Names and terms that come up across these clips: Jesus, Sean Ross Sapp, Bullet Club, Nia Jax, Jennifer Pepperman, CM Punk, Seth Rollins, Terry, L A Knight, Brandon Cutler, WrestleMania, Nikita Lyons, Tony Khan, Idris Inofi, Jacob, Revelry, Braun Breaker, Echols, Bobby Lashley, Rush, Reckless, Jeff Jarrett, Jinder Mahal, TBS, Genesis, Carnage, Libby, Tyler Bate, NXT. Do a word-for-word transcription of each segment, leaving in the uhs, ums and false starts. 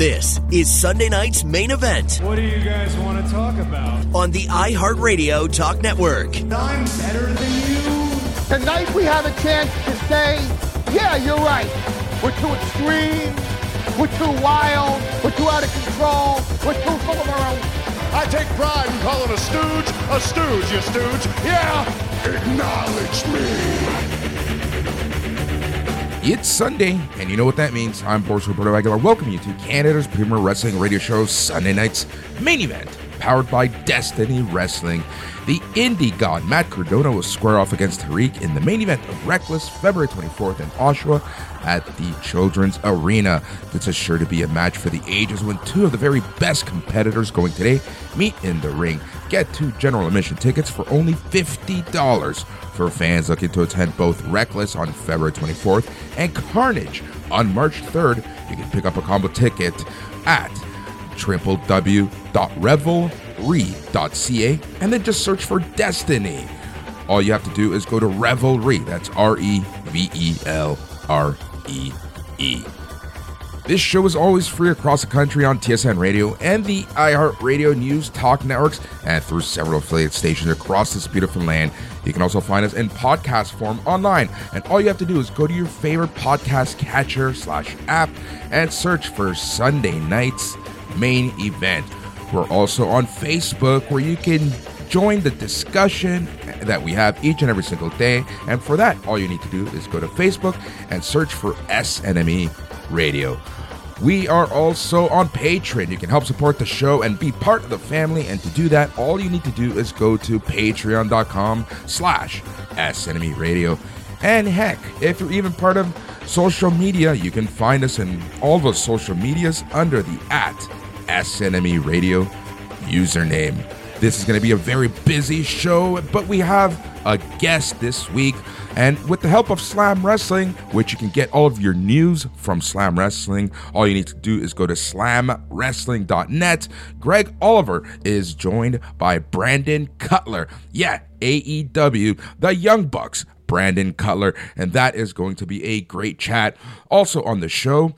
This is Sunday night's main event. What do you guys want to talk about? On the iHeartRadio Talk Network. I'm better than you. Tonight we have a chance to say, yeah, you're right. We're too extreme. We're too wild. We're too out of control. We're too full of our own. I take pride in calling a stooge a stooge, you stooge. Yeah. Acknowledge me. It's Sunday, and you know what that means. I'm Boris Roberto Aguilar. Welcome you to Canada's premier wrestling radio show, Sunday Night's Main Event, powered by Destiny Wrestling. The indie god Matt Cardona will square off against Tariq in the main event of Reckless, February twenty-fourth in Oshawa at the Children's Arena. This is sure to be a match for the ages when two of the very best competitors going today meet in the ring. Get two general admission tickets for only fifty dollars for fans looking to attend both Reckless on February twenty-fourth and Carnage on March third. You can pick up a combo ticket at w w w dot revelry dot c a and then just search for Destiny. All you have to do is go to Revelry. That's R E V E L R E E. This show is always free across the country on T S N Radio and the iHeartRadio News Talk Networks and through several affiliate stations across this beautiful land. You can also find us in podcast form online. And all you have to do is go to your favorite podcast catcher slash app and search for Sunday Night's Main Event. We're also on Facebook where you can join the discussion that we have each and every single day. And for that, all you need to do is go to Facebook and search for S N M E Radio. We are also on Patreon. You can help support the show and be part of the family. And to do that, all you need to do is go to patreon.com slash SNME Radio. And heck, if you're even part of social media, you can find us in all the social medias under the at S N M E Radio username. This is going to be a very busy show, but we have a guest this week. And with the help of Slam Wrestling, which you can get all of your news from Slam Wrestling, all you need to do is go to slam wrestling dot net. Greg Oliver is joined by Brandon Cutler. Yeah, A E W, the Young Bucks, Brandon Cutler. And that is going to be a great chat. Also on the show,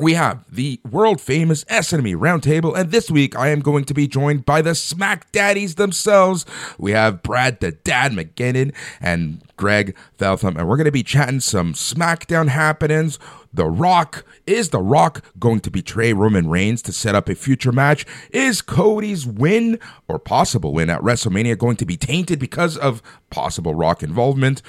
we have the world-famous S N M E Roundtable, and this week I am going to be joined by the Smack Daddies themselves. We have Brad the Dad McGinnon and Greg Feltham, and we're going to be chatting some SmackDown happenings. The Rock. Is The Rock going to betray Roman Reigns to set up a future match? Is Cody's win or possible win at WrestleMania going to be tainted because of possible Rock involvement?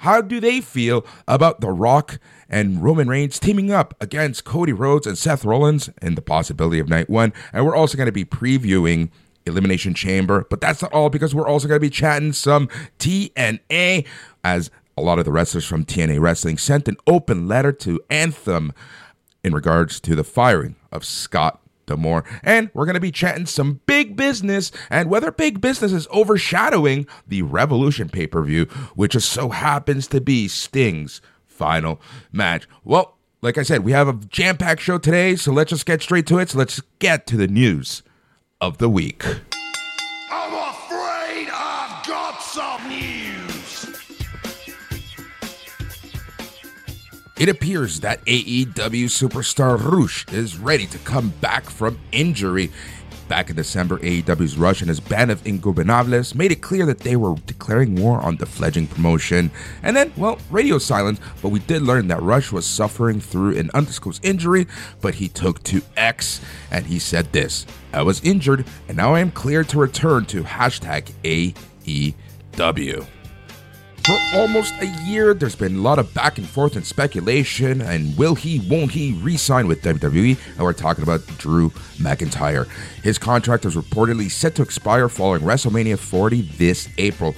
How do they feel about The Rock and Roman Reigns teaming up against Cody Rhodes and Seth Rollins and the possibility of night one? And we're also going to be previewing Elimination Chamber, but that's not all, because we're also going to be chatting some T N A, as a lot of the wrestlers from T N A Wrestling sent an open letter to Anthem in regards to the firing of Scott D'Amore. And we're going to be chatting some big business and whether big business is overshadowing the Revolution pay-per-view, which just so happens to be Sting's final match. Well, like I said, we have a jam-packed show today, so let's just get straight to it. So let's get to the news of the week. I'm afraid I've got some news. It appears that A E W superstar Rush is ready to come back from injury. Back in December, A E W's Rush and his band of Ingobernables made it clear that they were declaring war on the fledgling promotion. And then, well, radio silence, but we did learn that Rush was suffering through an undisclosed injury, but he took to X and he said this: I was injured and now I am cleared to return to hashtag A E W. For almost a year, there's been a lot of back and forth and speculation, and will he, won't he re-sign with W W E? And we're talking about Drew McIntyre. His contract is reportedly set to expire following WrestleMania forty this April.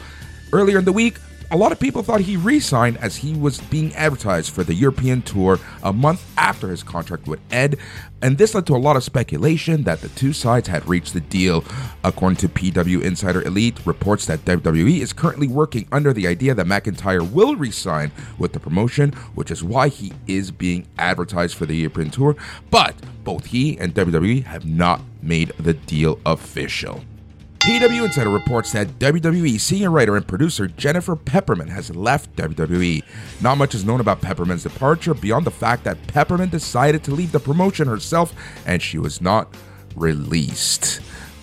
Earlier in the week, a lot of people thought he re-signed, as he was being advertised for the European tour a month after his contract would end, and this led to a lot of speculation that the two sides had reached the deal. According to P W Insider Elite, reports that W W E is currently working under the idea that McIntyre will re-sign with the promotion, which is why he is being advertised for the European tour, but both he and W W E have not made the deal official. P W Insider reports that W W E senior writer and producer Jennifer Pepperman has left W W E. Not much is known about Pepperman's departure beyond the fact that Pepperman decided to leave the promotion herself and she was not released.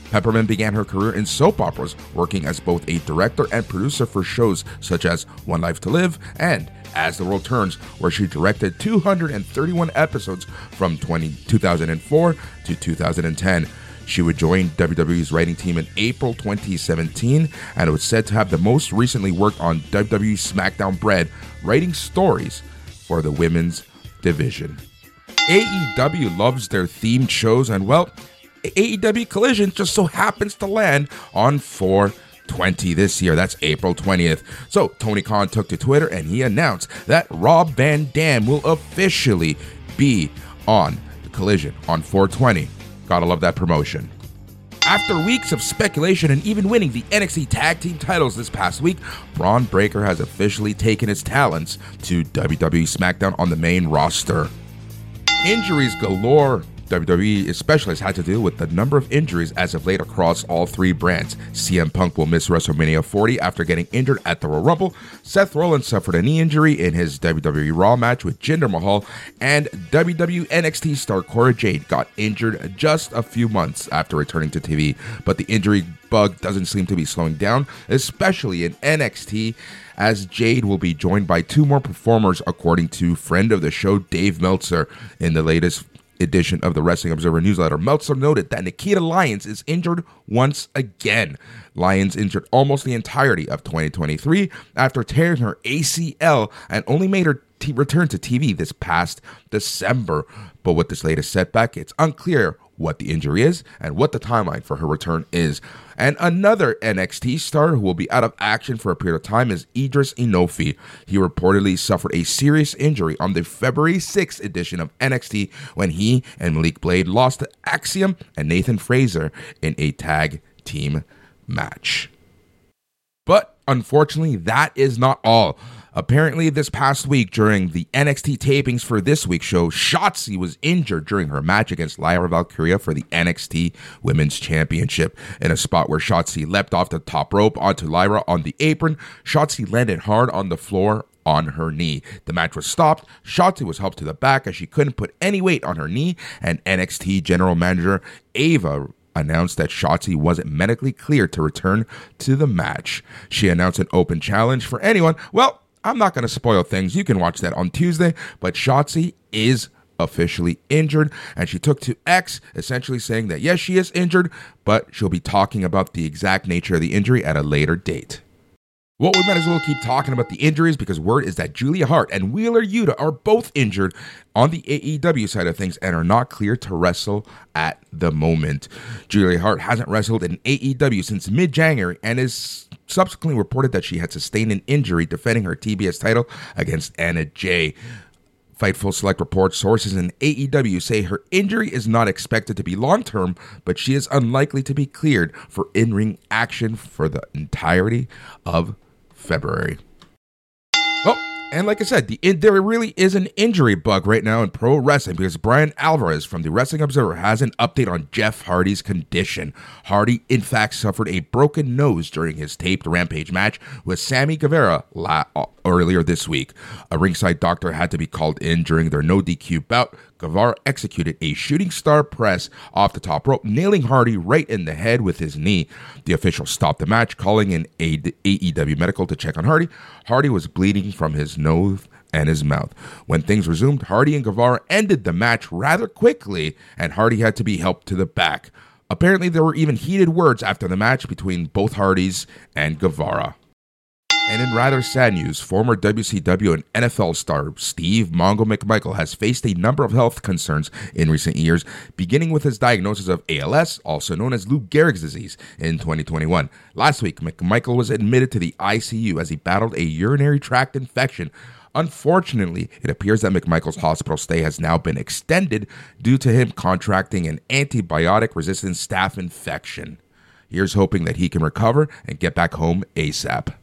Pepperman began her career in soap operas, working as both a director and producer for shows such as One Life to Live and As the World Turns, where she directed two hundred thirty-one episodes from two thousand four to two thousand ten. She would join W W E's writing team in April twenty seventeen and was said to have the most recently worked on W W E SmackDown Bread, writing stories for the women's division. A E W loves their themed shows, and well, A E W Collision just so happens to land on four twenty this year. That's April twentieth. So Tony Khan took to Twitter and he announced that Rob Van Dam will officially be on the Collision on four twenty. Gotta love that promotion. After weeks of speculation and even winning the N X T Tag Team titles this past week, Braun Breaker has officially taken his talents to W W E SmackDown on the main roster. Injuries galore. W W E especially has had to deal with the number of injuries as of late across all three brands. C M Punk will miss WrestleMania forty after getting injured at the Royal Rumble. Seth Rollins suffered a knee injury in his W W E Raw match with Jinder Mahal. And W W E N X T star Cora Jade got injured just a few months after returning to T V. But the injury bug doesn't seem to be slowing down, especially in N X T, as Jade will be joined by two more performers, according to friend of the show Dave Meltzer in the latest edition of the Wrestling Observer newsletter. Meltzer noted that Nikita Lyons is injured once again. Lyons injured almost the entirety of twenty twenty-three after tearing her A C L and only made her t- return to T V this past December. But with this latest setback, it's unclear what the injury is and what the timeline for her return is. And another N X T star who will be out of action for a period of time is Idris Inofi. He reportedly suffered a serious injury on the February sixth edition of N X T when he and Malik Blade lost to Axiom and Nathan Frazer in a tag team match. But unfortunately, that is not all. Apparently, this past week during the N X T tapings for this week's show, Shotzi was injured during her match against Lyra Valkyria for the N X T Women's Championship. In a spot where Shotzi leapt off the top rope onto Lyra on the apron, Shotzi landed hard on the floor on her knee. The match was stopped. Shotzi was helped to the back as she couldn't put any weight on her knee, and N X T General Manager Ava announced that Shotzi wasn't medically cleared to return to the match. She announced an open challenge for anyone. Well, I'm not going to spoil things. You can watch that on Tuesday, but Shotzi is officially injured, and she took to X, essentially saying that, yes, she is injured, but she'll be talking about the exact nature of the injury at a later date. Well, we might as well keep talking about the injuries because word is that Julia Hart and Wheeler Yuta are both injured on the A E W side of things and are not clear to wrestle at the moment. Julia Hart hasn't wrestled in A E W since mid-January and is subsequently reported that she had sustained an injury defending her T B S title against Anna Jay. Fightful Select reports sources in A E W say her injury is not expected to be long-term, but she is unlikely to be cleared for in-ring action for the entirety of February. Oh, and like I said, the, there really is an injury bug right now in pro wrestling because Brian Alvarez from the Wrestling Observer has an update on Jeff Hardy's condition. Hardy, in fact, suffered a broken nose during his taped Rampage match with Sammy Guevara la- earlier this week. A ringside doctor had to be called in during their no D Q bout. Guevara executed a shooting star press off the top rope, nailing Hardy right in the head with his knee. The official stopped the match, calling in A E W medical to check on Hardy. Hardy was bleeding from his nose and his mouth. When things resumed, Hardy and Guevara ended the match rather quickly, and Hardy had to be helped to the back. Apparently, there were even heated words after the match between both Hardys and Guevara. And in rather sad news, former W C W and N F L star Steve Mongo McMichael has faced a number of health concerns in recent years, beginning with his diagnosis of A L S, also known as Lou Gehrig's disease, in twenty twenty-one. Last week, McMichael was admitted to the I C U as he battled a urinary tract infection. Unfortunately, it appears that McMichael's hospital stay has now been extended due to him contracting an antibiotic-resistant staph infection. Here's hoping that he can recover and get back home ASAP.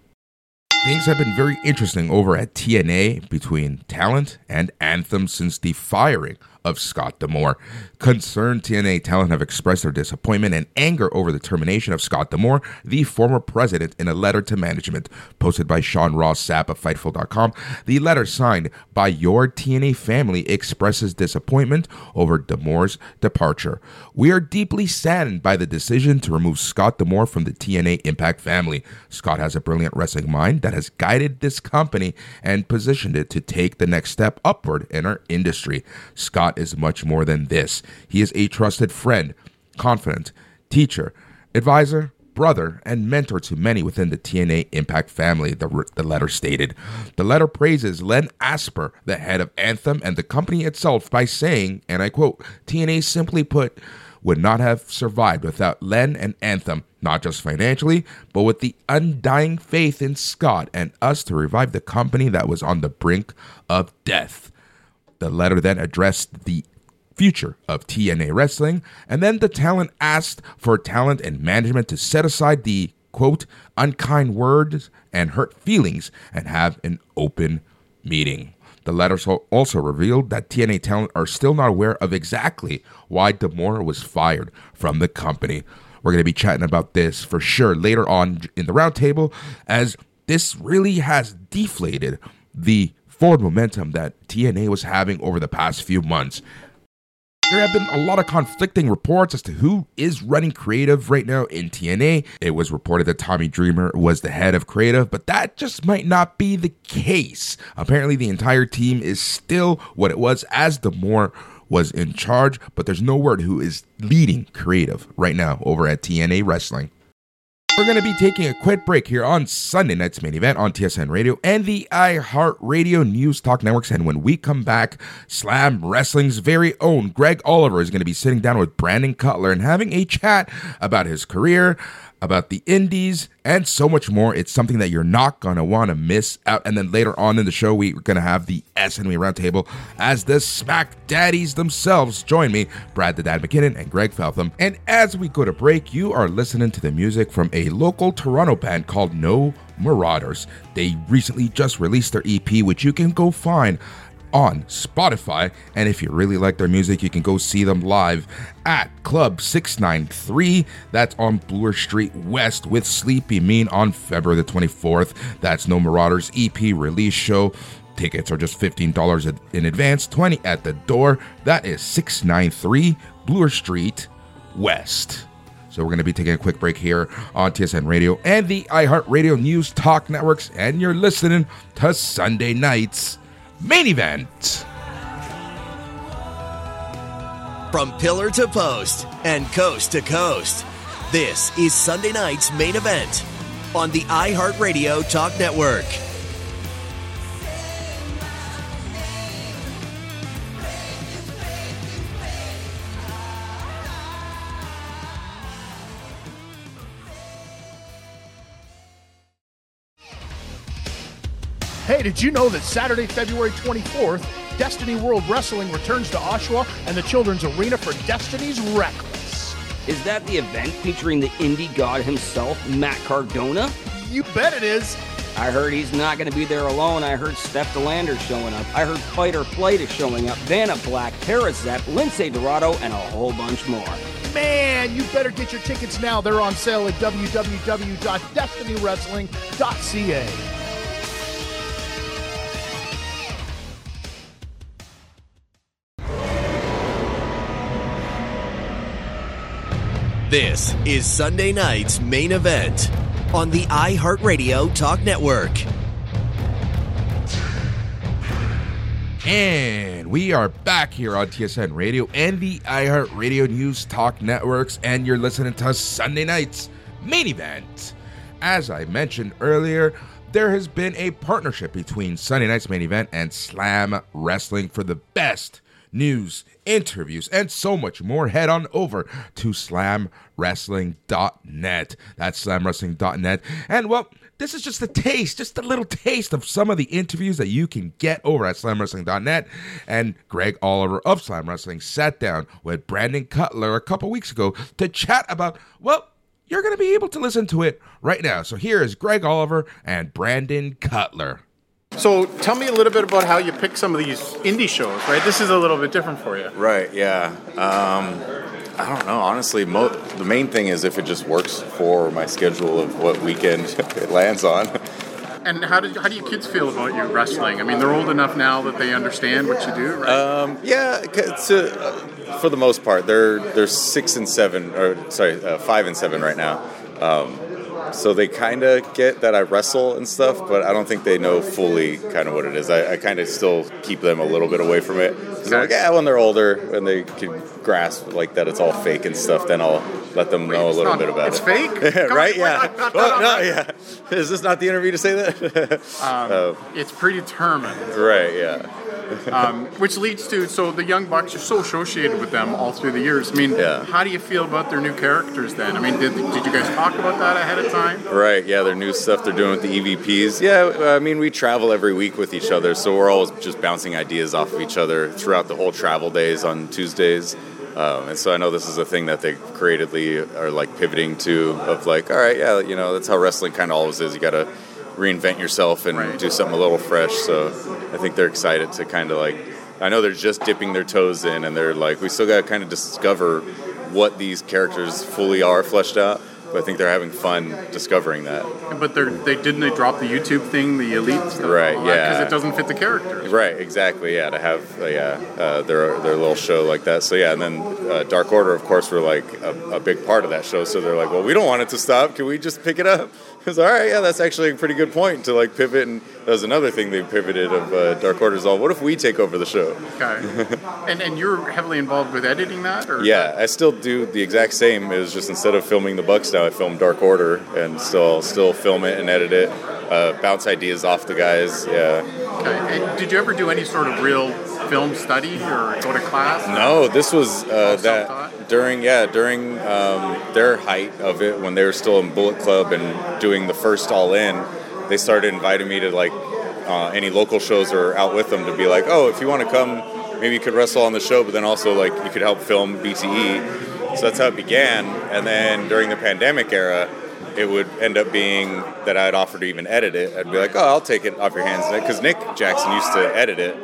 Things have been very interesting over at T N A between talent and Anthem since the firing of Scott D'Amore. Concerned T N A talent have expressed their disappointment and anger over the termination of Scott D'Amore, the former president, in a letter to management posted by Sean Ross Sapp of Fightful dot com. The letter, signed by Your T N A Family, expresses disappointment over D'Amore's departure. We are deeply saddened by the decision to remove Scott D'Amore from the T N A Impact family. Scott has a brilliant wrestling mind that has guided this company and positioned it to take the next step upward in our industry. Scott is much more than this. He is a trusted friend, confidant, teacher, advisor, brother, and mentor to many within the T N A Impact family, the, the letter stated. The letter praises Len Asper, the head of Anthem, and the company itself by saying, and I quote, T N A, simply put, would not have survived without Len and Anthem, not just financially, but with the undying faith in Scott and us to revive the company that was on the brink of death. The letter then addressed the future of T N A Wrestling, and then the talent asked for talent and management to set aside the, quote, unkind words and hurt feelings and have an open meeting. The letter also revealed that T N A talent are still not aware of exactly why D'Amore was fired from the company. We're going to be chatting about this for sure later on in the roundtable, as this really has deflated the forward momentum that T N A was having over the past few months. There have been a lot of conflicting reports as to who is running creative right now in T N A. It was reported that Tommy Dreamer was the head of creative, but that just might not be the case. Apparently, the entire team is still what it was as D'Amore was in charge, but there's no word who is leading creative right now over at T N A Wrestling. We're going to be taking a quick break here on Sunday Night's Main Event on T S N Radio and the iHeartRadio News Talk Networks. And when we come back, Slam Wrestling's very own Greg Oliver is going to be sitting down with Brandon Cutler and having a chat about his career, about the indies, and so much more. It's something that you're not going to want to miss out. And then later on in the show, we're going to have the S N W Roundtable as the Smack Daddies themselves join me, Brad the Dad McKinnon and Greg Feltham. And as we go to break, you are listening to the music from a local Toronto band called No Marauders. They recently just released their E P, which you can go find on Spotify, and if you really like their music, you can go see them live at Club six ninety-three. That's on Bloor Street West with Sleepy Mean on February the twenty-fourth. That's No Marauders E P release show. Tickets are just fifteen dollars in advance, twenty dollars at the door. That is six ninety-three Bloor Street West. So we're going to be taking a quick break here on T S N Radio and the iHeartRadio News Talk Networks, and you're listening to Sunday Night's Main Event. From pillar to post and coast to coast, this is Sunday Night's Main Event on the iHeartRadio Talk Network. Hey, did you know that Saturday, February twenty-fourth, Destiny World Wrestling returns to Oshawa and the Children's Arena for Destiny's Reckless? Is that the event featuring the indie god himself, Matt Cardona? You bet it is. I heard he's not going to be there alone. I heard Steph Delander showing up. I heard Fight or Flight is showing up, Vanna Black, Parazep, Lindsay Dorado, and a whole bunch more. Man, you better get your tickets now. They're on sale at w w w dot destiny wrestling dot c a. This is Sunday Night's Main Event on the iHeartRadio Talk Network. And we are back here on T S N Radio and the iHeartRadio News Talk Networks, and you're listening to Sunday Night's Main Event. As I mentioned earlier, there has been a partnership between Sunday Night's Main Event and Slam Wrestling for the best news, interviews, and so much more. Head on over to slam wrestling dot net. That's slam wrestling dot net. And, well, this is just a taste, just a little taste of some of the interviews that you can get over at slam wrestling dot net. And Greg Oliver of Slam Wrestling sat down with Brandon Cutler a couple weeks ago to chat about, well, you're going to be able to listen to it right now. So here is Greg Oliver and Brandon Cutler. So tell me a little bit about how you pick some of these indie shows, right? This is a little bit different for you. Right, yeah. Um, I don't know. Honestly, mo- the main thing is if it just works for my schedule of what weekend it lands on. And how do, how do your kids feel about you wrestling? I mean, they're old enough now that they understand what you do, right? Um, yeah, it's a, for the most part. They're they're six and seven, or sorry, uh, five and seven right now. Um, So they kind of get that I wrestle and stuff, but I don't think they know fully kind of what it is. I, I kind of still keep them a little bit away from it. So like, yeah, when they're older and they can grasp like that it's all fake and stuff, then I'll let them know a little bit about it. It's fake? Right? Yeah. Oh, no, yeah. Is this not the interview to say that? um, um, it's predetermined. Right, yeah. um, which leads to, so the Young Bucks, you're so associated with them all through the years. I mean, yeah. How do you feel about their new characters then? I mean, did did you guys talk about that ahead of time? Right, yeah, their new stuff they're doing with the E V Ps. Yeah, I mean, we travel every week with each other, so we're always just bouncing ideas off of each other throughout the whole travel days on Tuesdays. Um, and so I know this is a thing that they creatively are, like, pivoting to of, like, all right, yeah, you know, that's how wrestling kind of always is. You got to reinvent yourself and right. do something a little fresh. So I think they're excited to kind of like, I know they're just dipping their toes in and they're like, we still got to kind of discover what these characters fully are fleshed out. But I think they're having fun discovering that. But they're, they didn't they drop the YouTube thing, the Elite stuff? Right, yeah. Because it doesn't fit the characters. Right, exactly, yeah, to have uh, yeah, uh, their their little show like that. So, yeah, and then uh, Dark Order, of course, were, like, a, a big part of that show. So they're like, well, we don't want it to stop. Can we just pick it up? It's all right, yeah, that's actually a pretty good point to, like, pivot. And that was another thing they pivoted of uh, Dark Order's all, what if we take over the show? Okay. and and you're heavily involved with editing that? Or yeah, I still do the exact same. It was just instead of filming the Bucks now, I film Dark Order and still still film it and edit it, uh, bounce ideas off the guys, yeah. Okay. And did you ever do any sort of real film study or go to class? No, this was uh, that during, yeah, during um, their height of it when they were still in Bullet Club and doing the first All In. They started inviting me to like uh, any local shows or out with them to be like, oh, if you want to come, maybe you could wrestle on the show, but then also like you could help film B T E. So that's how it began. And then during the pandemic era, it would end up being that I'd offer to even edit it. I'd be like, oh, I'll take it off your hands. Because Nick Jackson used to edit it.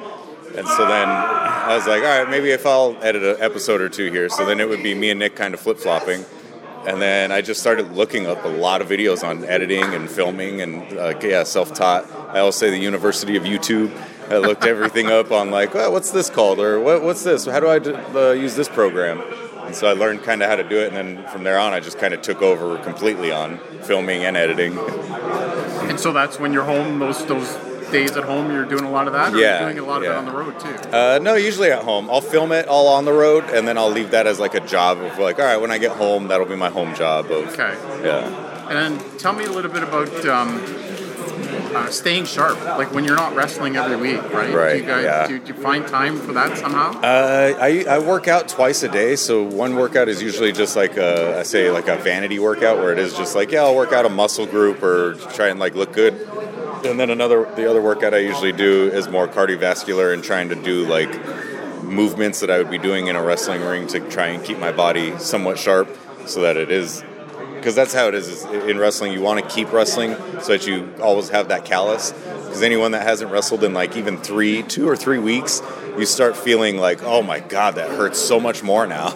And so then I was like, all right, maybe if I'll edit an episode or two here. So then it would be me and Nick kind of flip-flopping. And then I just started looking up a lot of videos on editing and filming and, uh, yeah, self-taught. I always say the University of YouTube. I looked everything up on, like, well, what's this called? Or what, what's this? How do I do, uh, use this program? And so I learned kind of how to do it. And then from there on, I just kind of took over completely on filming and editing. And so that's when you're home, those those days at home, you're doing a lot of that? Or yeah, are you doing a lot yeah. of that on the road, too? Uh, no, usually at home. I'll film it all on the road, and then I'll leave that as, like, a job of, like, all right, when I get home, that'll be my home job. Of, okay. Yeah. And then tell me a little bit about um, uh, staying sharp, like, when you're not wrestling every week, right? Right, do you guys, yeah. Do, do you find time for that somehow? Uh, I, I work out twice a day, so one workout is usually just, like, a, I say, like, a vanity workout, where it is just, like, yeah, I'll work out a muscle group or try and, like, look good. And then another, the other workout I usually do is more cardiovascular and trying to do like movements that I would be doing in a wrestling ring to try and keep my body somewhat sharp so that it is, because that's how it is, is in wrestling. You want to keep wrestling so that you always have that callus. Because anyone that hasn't wrestled in like even three, two or three weeks, you start feeling like, oh my God, that hurts so much more now.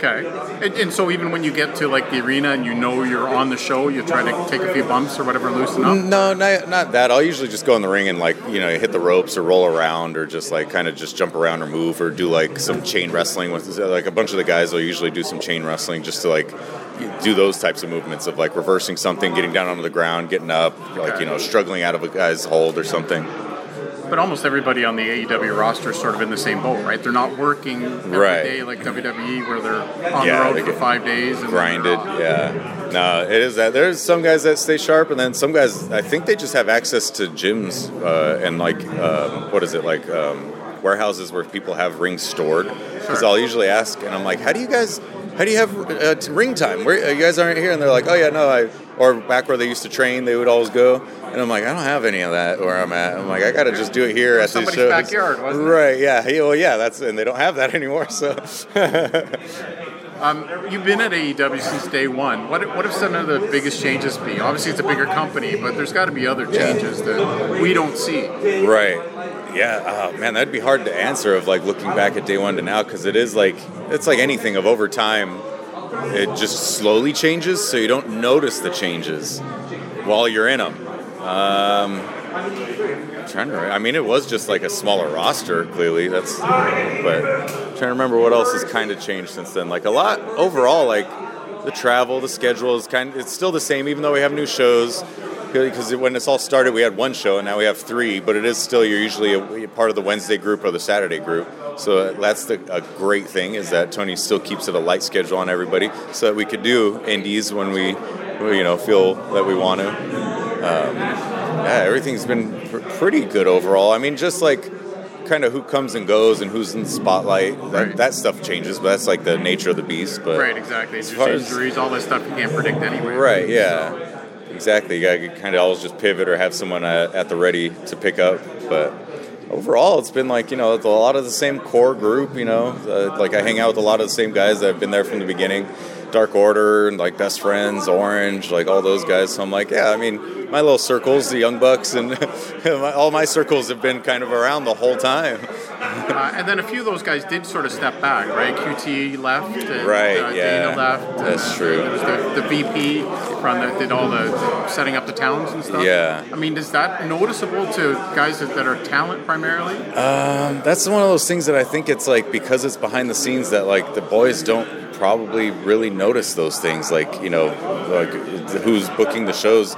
Okay. And, and so even when you get to, like, the arena and you know you're on the show, you try to take a few bumps or whatever, loosen up? No, not, not that. I'll usually just go in the ring and, like, you know, hit the ropes or roll around or just, like, kind of just jump around or move or do, like, some chain wrestling. With, like, a bunch of the guys will usually do some chain wrestling just to, like, do those types of movements of, like, reversing something, getting down onto the ground, getting up, like, okay. You know, struggling out of a guy's hold or something. But almost everybody on the A E W roster is sort of in the same boat, right? They're not working every right. day like W W E where they're on yeah, the road for five days. And grinded, yeah. No, it is that. There's some guys that stay sharp, and then some guys, I think they just have access to gyms uh, and, like, um, what is it, like um, warehouses where people have rings stored. Because sure. I'll usually ask, and I'm like, how do you guys... How do you have uh, t- ring time? Where, uh, you guys aren't here, and they're like, "Oh yeah, no." I or back where they used to train, they would always go, and I'm like, "I don't have any of that where I'm at." I'm like, "I gotta just do it here at somebody's these shows." Backyard, wasn't it? Right? Yeah. Well, yeah. That's and they don't have that anymore. So, Um, you've been at A E W since day one. What what have some of the biggest changes been? Obviously, it's a bigger company, but there's got to be other changes yeah. that we don't see. Right. Yeah. Uh, man, that'd be hard to answer of like looking back at day one to now, because it is like, it's like anything of over time. It just slowly changes, so you don't notice the changes while you're in them. Um, I'm trying to, I mean, it was just like a smaller roster, clearly. That's, but I'm trying to remember what else has kind of changed since then. Like a lot overall, like the travel, the schedule is kind of, it's still the same, even though we have new shows. Because when this all started, we had one show, and now we have three. But it is still, you're usually a, part of the Wednesday group or the Saturday group. So that's the, a great thing, is that Tony still keeps it a light schedule on everybody, so that we could do indies when we, you know, feel that we want to. Um, yeah, everything's been pr- pretty good overall. I mean, just like kind of who comes and goes and who's in the spotlight. That, right. that stuff changes, but that's like the nature of the beast. But right, exactly. As far as injuries, all that stuff you can't predict anyway. Right. Yeah. So. Exactly, you gotta kind of always just pivot or have someone uh, at the ready to pick up. But overall, it's been like, you know, it's a lot of the same core group, you know. Uh, like I hang out with a lot of the same guys that have been there from the beginning. Dark Order, and like Best Friends, Orange, like all those guys. So I'm like, yeah, I mean, my little circles, the Young Bucks, and all my circles have been kind of around the whole time. uh, and then a few of those guys did sort of step back, right? Q T left, and right, uh, yeah. Dana left. That's and, true. And there was the, the V P from that did all the, the setting up the towns and stuff. Yeah. I mean, is that noticeable to guys that, that are talent primarily? Um, that's one of those things that I think it's like, because it's behind the scenes, that like the boys don't probably really notice those things, like, you know, like who's booking the shows.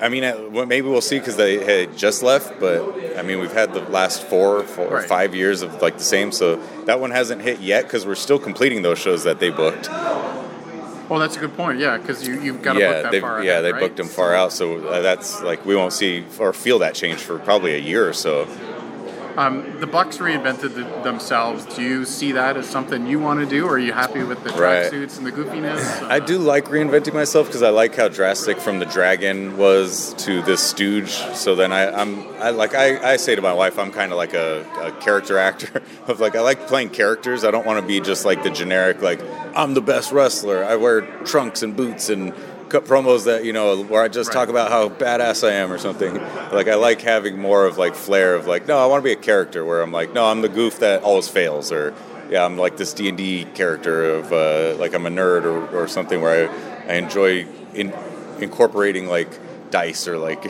I mean, maybe we'll see, because they had just left, but I mean, we've had the last four, four right. five years of like the same, so that one hasn't hit yet, because we're still completing those shows that they booked. Well, that's a good point, yeah, because you, you've got to yeah, book that they, far out. Yeah, they right? booked them far out, so that's like, we won't see or feel that change for probably a year or so. Um, the Bucks reinvented the, themselves. Do you see that as something you want to do, or are you happy with the tracksuits right. and the goofiness? Uh, I do like reinventing myself, because I like how drastic from the dragon was to this stooge. So then I, I'm I like I, I say to my wife, I'm kind of like a, a character actor. Of like, I like playing characters. I don't want to be just like the generic, like, I'm the best wrestler. I wear trunks and boots and cut promos that, you know, where I just right. talk about how badass I am or something. Like, I like having more of like flair of like, no, I want to be a character, where I'm like, no, I'm the goof that always fails, or yeah, I'm like this D and D character of uh, like I'm a nerd or, or something, where I, I enjoy in, incorporating like dice or like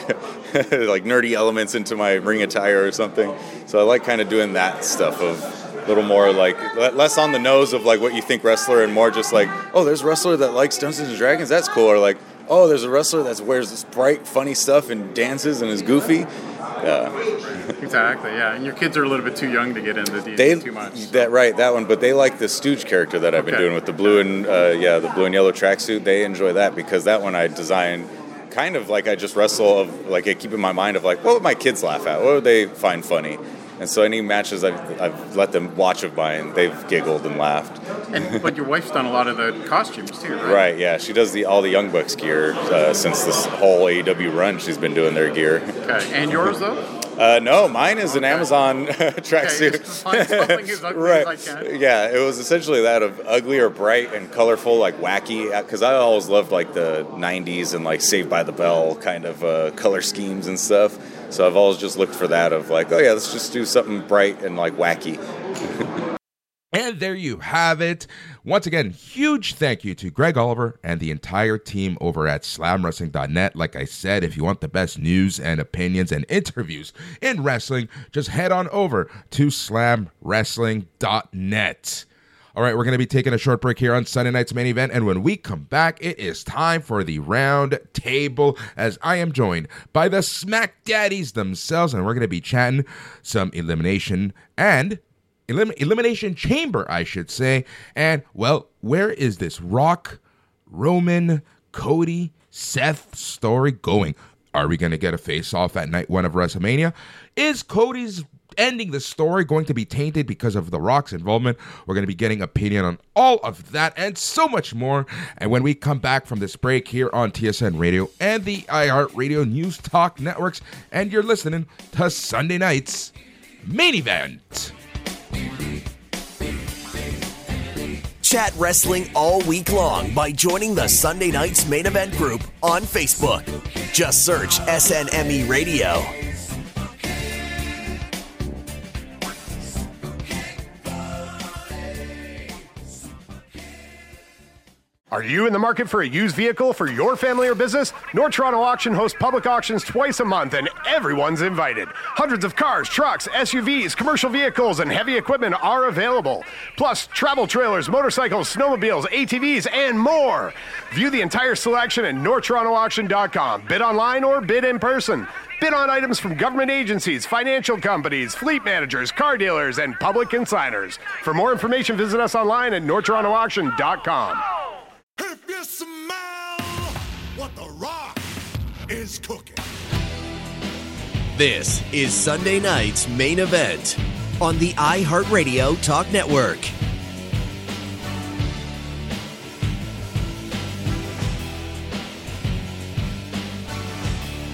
like nerdy elements into my ring attire or something. So I like kind of doing that stuff of a little more like, less on the nose of like what you think wrestler, and more just like, oh, there's a wrestler that likes Dungeons and Dragons, that's cool. Or like, oh, there's a wrestler that wears this bright, funny stuff and dances and is goofy. Yeah. Exactly, yeah. And your kids are a little bit too young to get into D and D they, too much. So. That, right, that one. But they like the Stooge character that I've been okay. doing with the blue and uh, yeah, the blue and yellow tracksuit. They enjoy that, because that one I designed kind of like, I just wrestle of like, I keep in my mind of like, what would my kids laugh at? What would they find funny? And so any matches I've, I've let them watch of mine, they've giggled and laughed. And but your wife's done a lot of the costumes too, right? Right, yeah. She does the all the Young Bucks gear uh, since this whole A E W run. She's been doing their gear. Okay, and yours though? uh, no, mine is okay. an Amazon tracksuit. Okay, something as ugly right. as I can. Yeah, it was essentially that of ugly or bright and colorful, like wacky. Because I always loved like the nineties and like Saved by the Bell kind of uh, color schemes and stuff. So I've always just looked for that of like, oh yeah, let's just do something bright and like wacky. And there you have it. Once again, huge thank you to Greg Oliver and the entire team over at slam wrestling dot net. Like I said, if you want the best news and opinions and interviews in wrestling, just head on over to slam wrestling dot net. All right, we're going to be taking a short break here on Sunday night's main event, and when we come back, it is time for the round table, as I am joined by the Smack Daddies themselves, and we're going to be chatting some elimination and elim- elimination chamber, I should say. And, well, where is this Rock, Roman, Cody, Seth story going? Are we going to get a face-off at night one of WrestleMania? Is Cody's ending the story going to be tainted because of The Rock's involvement? We're going to be getting opinion on all of that and so much more. And when we come back from this break here on T S N Radio and the iHeartRadio News Talk Networks, and you're listening to Sunday Night's Main Event. chat wrestling all week long by joining the Sunday Night's Main Event group on Facebook. Just search S N M E Radio. Are you in the market for a used vehicle for your family or business? North Toronto Auction hosts public auctions twice a month, and everyone's invited. Hundreds of cars, trucks, S U Vs, commercial vehicles, and heavy equipment are available. Plus, travel trailers, motorcycles, snowmobiles, A T Vs, and more. View the entire selection at north toronto auction dot com. Bid online or bid in person. Bid on items from government agencies, financial companies, fleet managers, car dealers, and public consigners. For more information, visit us online at north toronto auction dot com. If you smell what The Rock is cooking. This is Sunday Night's Main Event on the iHeartRadio Talk Network.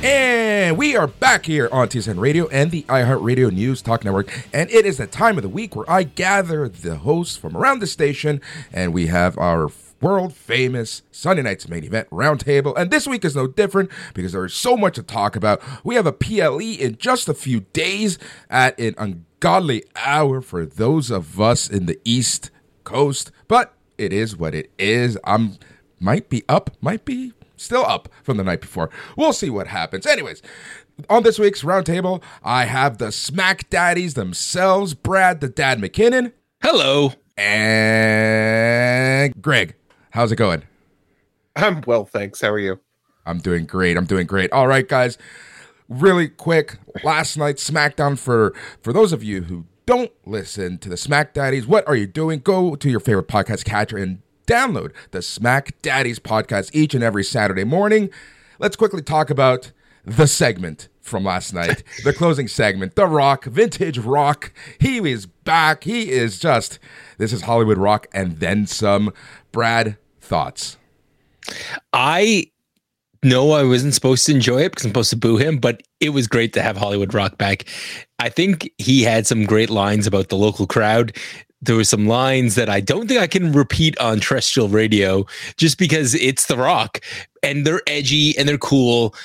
And we are back here on T S N Radio and the iHeartRadio News Talk Network. And it is the time of the week where I gather the hosts from around the station, and we have our world-famous Sunday Night's Main Event Roundtable, and this week is no different because there is so much to talk about. We have a P L E in just a few days at an ungodly hour for those of us in the East Coast, but it is what it is. I'm might be up, might be still up from the night before. We'll see what happens. Anyways, on this week's Roundtable, I have the Smack Daddies themselves, Brad the Dad McKinnon. Hello. And Greg. How's it going? I'm well, thanks. How are you? I'm doing great. I'm doing great. All right, guys. Really quick, last night's SmackDown, for, for those of you who don't listen to the Smack Daddies, what are you doing? Go to your favorite podcast catcher and download the Smack Daddies podcast each and every Saturday morning. Let's quickly talk about the segment from last night, the closing segment, The Rock, Vintage Rock. He is back. He is just, this is Hollywood Rock and then some. Brad, thoughts? I know I wasn't supposed to enjoy it because I'm supposed to boo him, but it was great to have Hollywood Rock back. I think he had some great lines about the local crowd. There were some lines that I don't think I can repeat on terrestrial radio just because it's The Rock and they're edgy and they're cool.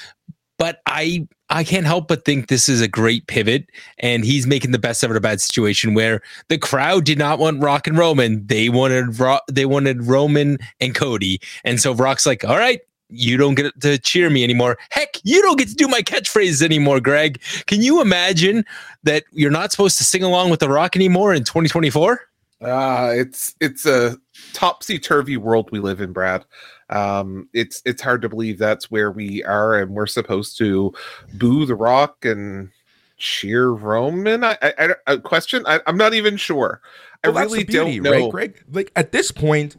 But I I can't help but think this is a great pivot, and he's making the best of a bad situation where the crowd did not want Rock and Roman. They wanted Ro- they wanted Roman and Cody. And so Rock's like, all right, you don't get to cheer me anymore. Heck, you don't get to do my catchphrases anymore, Greg. Can you imagine that you're not supposed to sing along with The Rock anymore in twenty twenty-four? Uh, it's it's a topsy-turvy world we live in, Brad. Um, it's it's hard to believe that's where we are, and we're supposed to boo The Rock and cheer Roman. I, I, I question. I, I'm not even sure. I well, really beauty, don't know, right, Greg? Like at this point,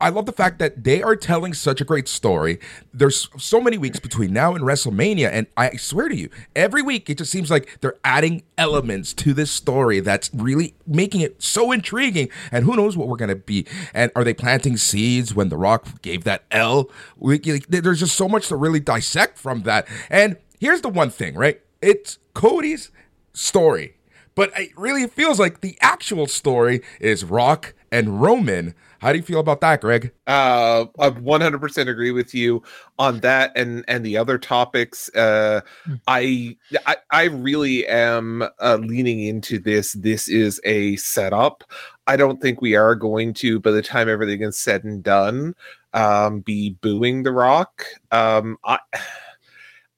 I love the fact that they are telling such a great story. There's so many weeks between now and WrestleMania, and I swear to you, every week it just seems like they're adding elements to this story that's really making it so intriguing, and who knows what we're going to be. And are they planting seeds when The Rock gave that L? There's just so much to really dissect from that. And here's the one thing, right? It's Cody's story, but it really feels like the actual story is Rock and Roman. How do you feel about that, Greg? Uh, I one hundred percent agree with you on that and, and the other topics. Uh, I, I I really am uh, leaning into this. This is a setup. I don't think we are going to, by the time everything is said and done, um, be booing The Rock. Um, I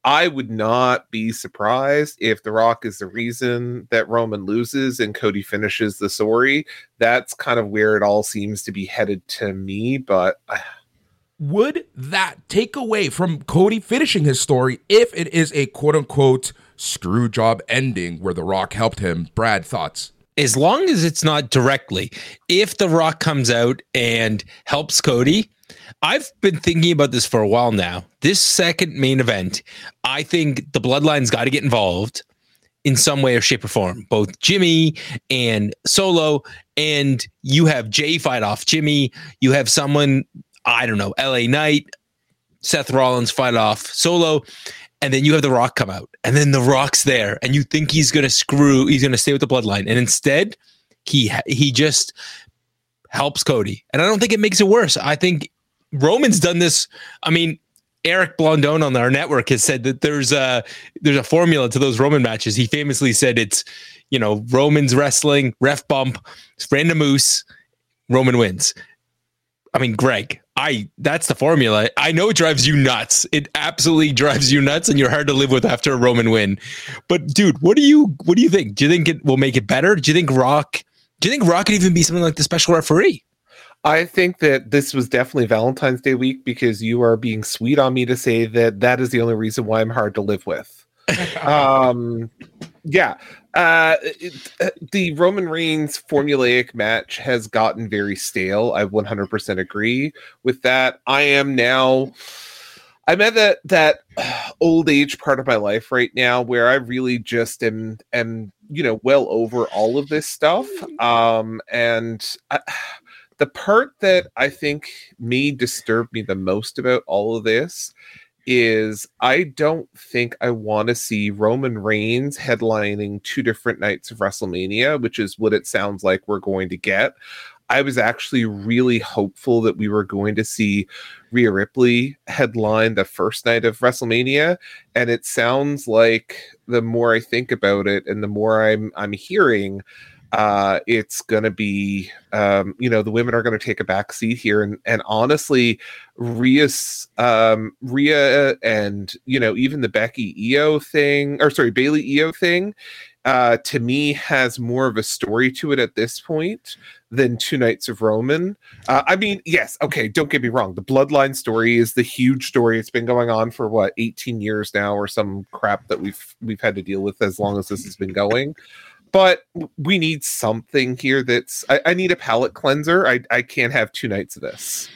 I would not be surprised if The Rock is the reason that Roman loses and Cody finishes the story. That's kind of where it all seems to be headed to me. But would that take away from Cody finishing his story if it is a quote unquote screw job ending where The Rock helped him? Brad, thoughts? As long as it's not directly. If The Rock comes out and helps Cody, I've been thinking about this for a while now. This second main event, I think the Bloodline's got to get involved in some way or shape or form. Both Jimmy and Solo, and you have Jay fight off Jimmy. You have someone, I don't know, L A Knight, Seth Rollins fight off Solo, and then you have The Rock come out. And then The Rock's there, and you think he's going to screw, he's going to stay with the Bloodline. And instead, he he just helps Cody. And I don't think it makes it worse. I think Roman's done this. I mean, Eric Blondone on our network has said that there's a, there's a formula to those Roman matches. He famously said it's, you know, Roman's wrestling, ref bump, random moose, Roman wins. I mean, Greg, I that's the formula. I know it drives you nuts. It absolutely drives you nuts, and you're hard to live with after a Roman win. But dude, what do you what do you think? Do you think it will make it better? Do you think Rock? Do you think Rock could even be something like the special referee? I think that this was definitely Valentine's Day week, because you are being sweet on me to say that that is the only reason why I'm hard to live with. um, yeah, uh, it, uh, the Roman Reigns formulaic match has gotten very stale. I one hundred percent agree with that. I am now, I'm at that that old age part of my life right now where I really just am am you know well over all of this stuff. Um, and I, the part that I think may disturb me the most about all of this is I don't think I want to see Roman Reigns headlining two different nights of WrestleMania, which is what it sounds like we're going to get. I was actually really hopeful that we were going to see Rhea Ripley headline the first night of WrestleMania, and it sounds like the more I think about it and the more I'm I'm hearing, uh, it's going to be, um, you know, the women are going to take a back seat here. And, and honestly, Rhea's, um, Rhea and, you know, even the Becky Io thing, or sorry, Bailey Io thing, uh, to me has more of a story to it at this point than two nights of Roman. Uh, I mean, yes. Okay. Don't get me wrong. The Bloodline story is the huge story. It's been going on for what, eighteen years now, or some crap that we've, we've had to deal with as long as this has been going. But we need something here that's... I, I need a palate cleanser. I, I can't have two nights of this.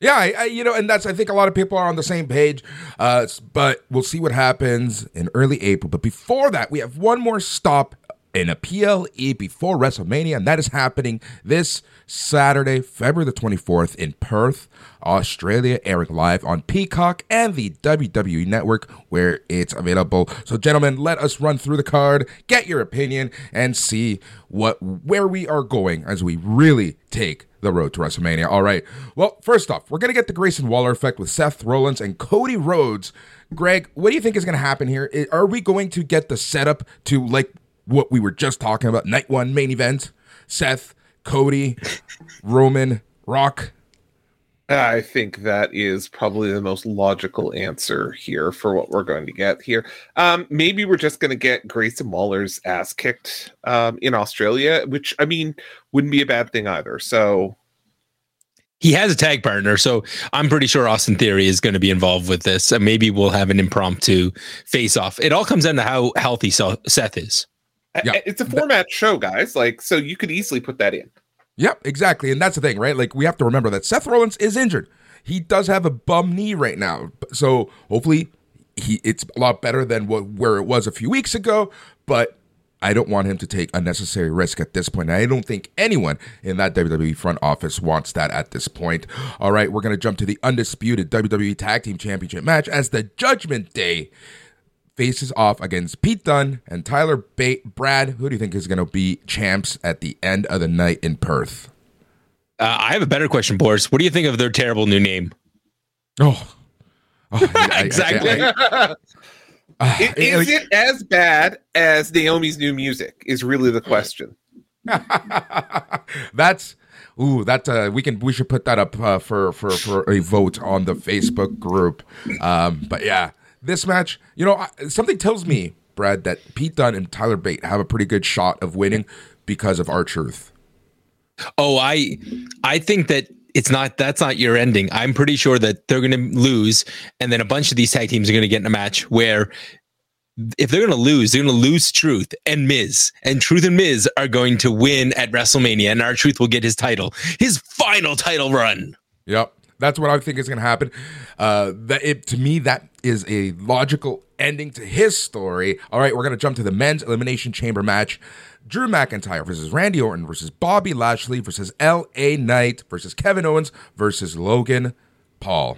Yeah, I, I, you know, and that's... I think a lot of people are on the same page. Uh, but we'll see what happens in early April. But before that, we have one more stop in a P L E before WrestleMania. And that is happening this Saturday, February the twenty-fourth in Perth, Australia, airing live on Peacock and the W W E Network where it's available. So, gentlemen, let us run through the card, get your opinion, and see what where we are going as we really take the road to WrestleMania. All right. Well, first off, we're going to get the Grayson Waller effect with Seth Rollins and Cody Rhodes. Greg, what do you think is going to happen here? Are we going to get the setup to, like, what we were just talking about, night one main event, Seth, Cody, Roman, Rock? I think that is probably the most logical answer here for what we're going to get here. Um, maybe we're just going to get Grayson Waller's ass kicked um, in Australia, which, I mean, wouldn't be a bad thing either. So he has a tag partner, so I'm pretty sure Austin Theory is going to be involved with this, and maybe we'll have an impromptu face-off. It all comes down to how healthy Seth is. Yeah. It's a format show, guys. Like, so you could easily put that in. Yep, exactly. And that's the thing, right? Like, we have to remember that Seth Rollins is injured. He does have a bum knee right now. So hopefully he it's a lot better than what where it was a few weeks ago. But I don't want him to take unnecessary risk at this point. I don't think anyone in that W W E front office wants that at this point. All right, we're going to jump to the undisputed W W E Tag Team Championship match as the Judgment Day faces off against Pete Dunne and Tyler ba- Brad. Who do you think is going to be champs at the end of the night in Perth? Uh, I have a better question, Boris. What do you think of their terrible new name? Oh, oh I, exactly. I, I, I, uh, it, is like, it as bad as Naomi's new music is really the question. That's ooh. That uh, we can we should put that up uh, for for for a vote on the Facebook group. Um, but yeah. This match, you know, something tells me, Brad, that Pete Dunne and Tyler Bate have a pretty good shot of winning because of R-Truth. Oh, I I think that it's not, that's not your ending. I'm pretty sure that they're going to lose, and then a bunch of these tag teams are going to get in a match where if they're going to lose, they're going to lose Truth and Miz. And Truth and Miz are going to win at WrestleMania, and R-Truth will get his title, his final title run. Yep. That's what I think is going to happen. Uh, that it, to me, that is a logical ending to his story. All right, we're going to jump to the men's elimination chamber match. Drew McIntyre versus Randy Orton versus Bobby Lashley versus L A Knight versus Kevin Owens versus Logan Paul.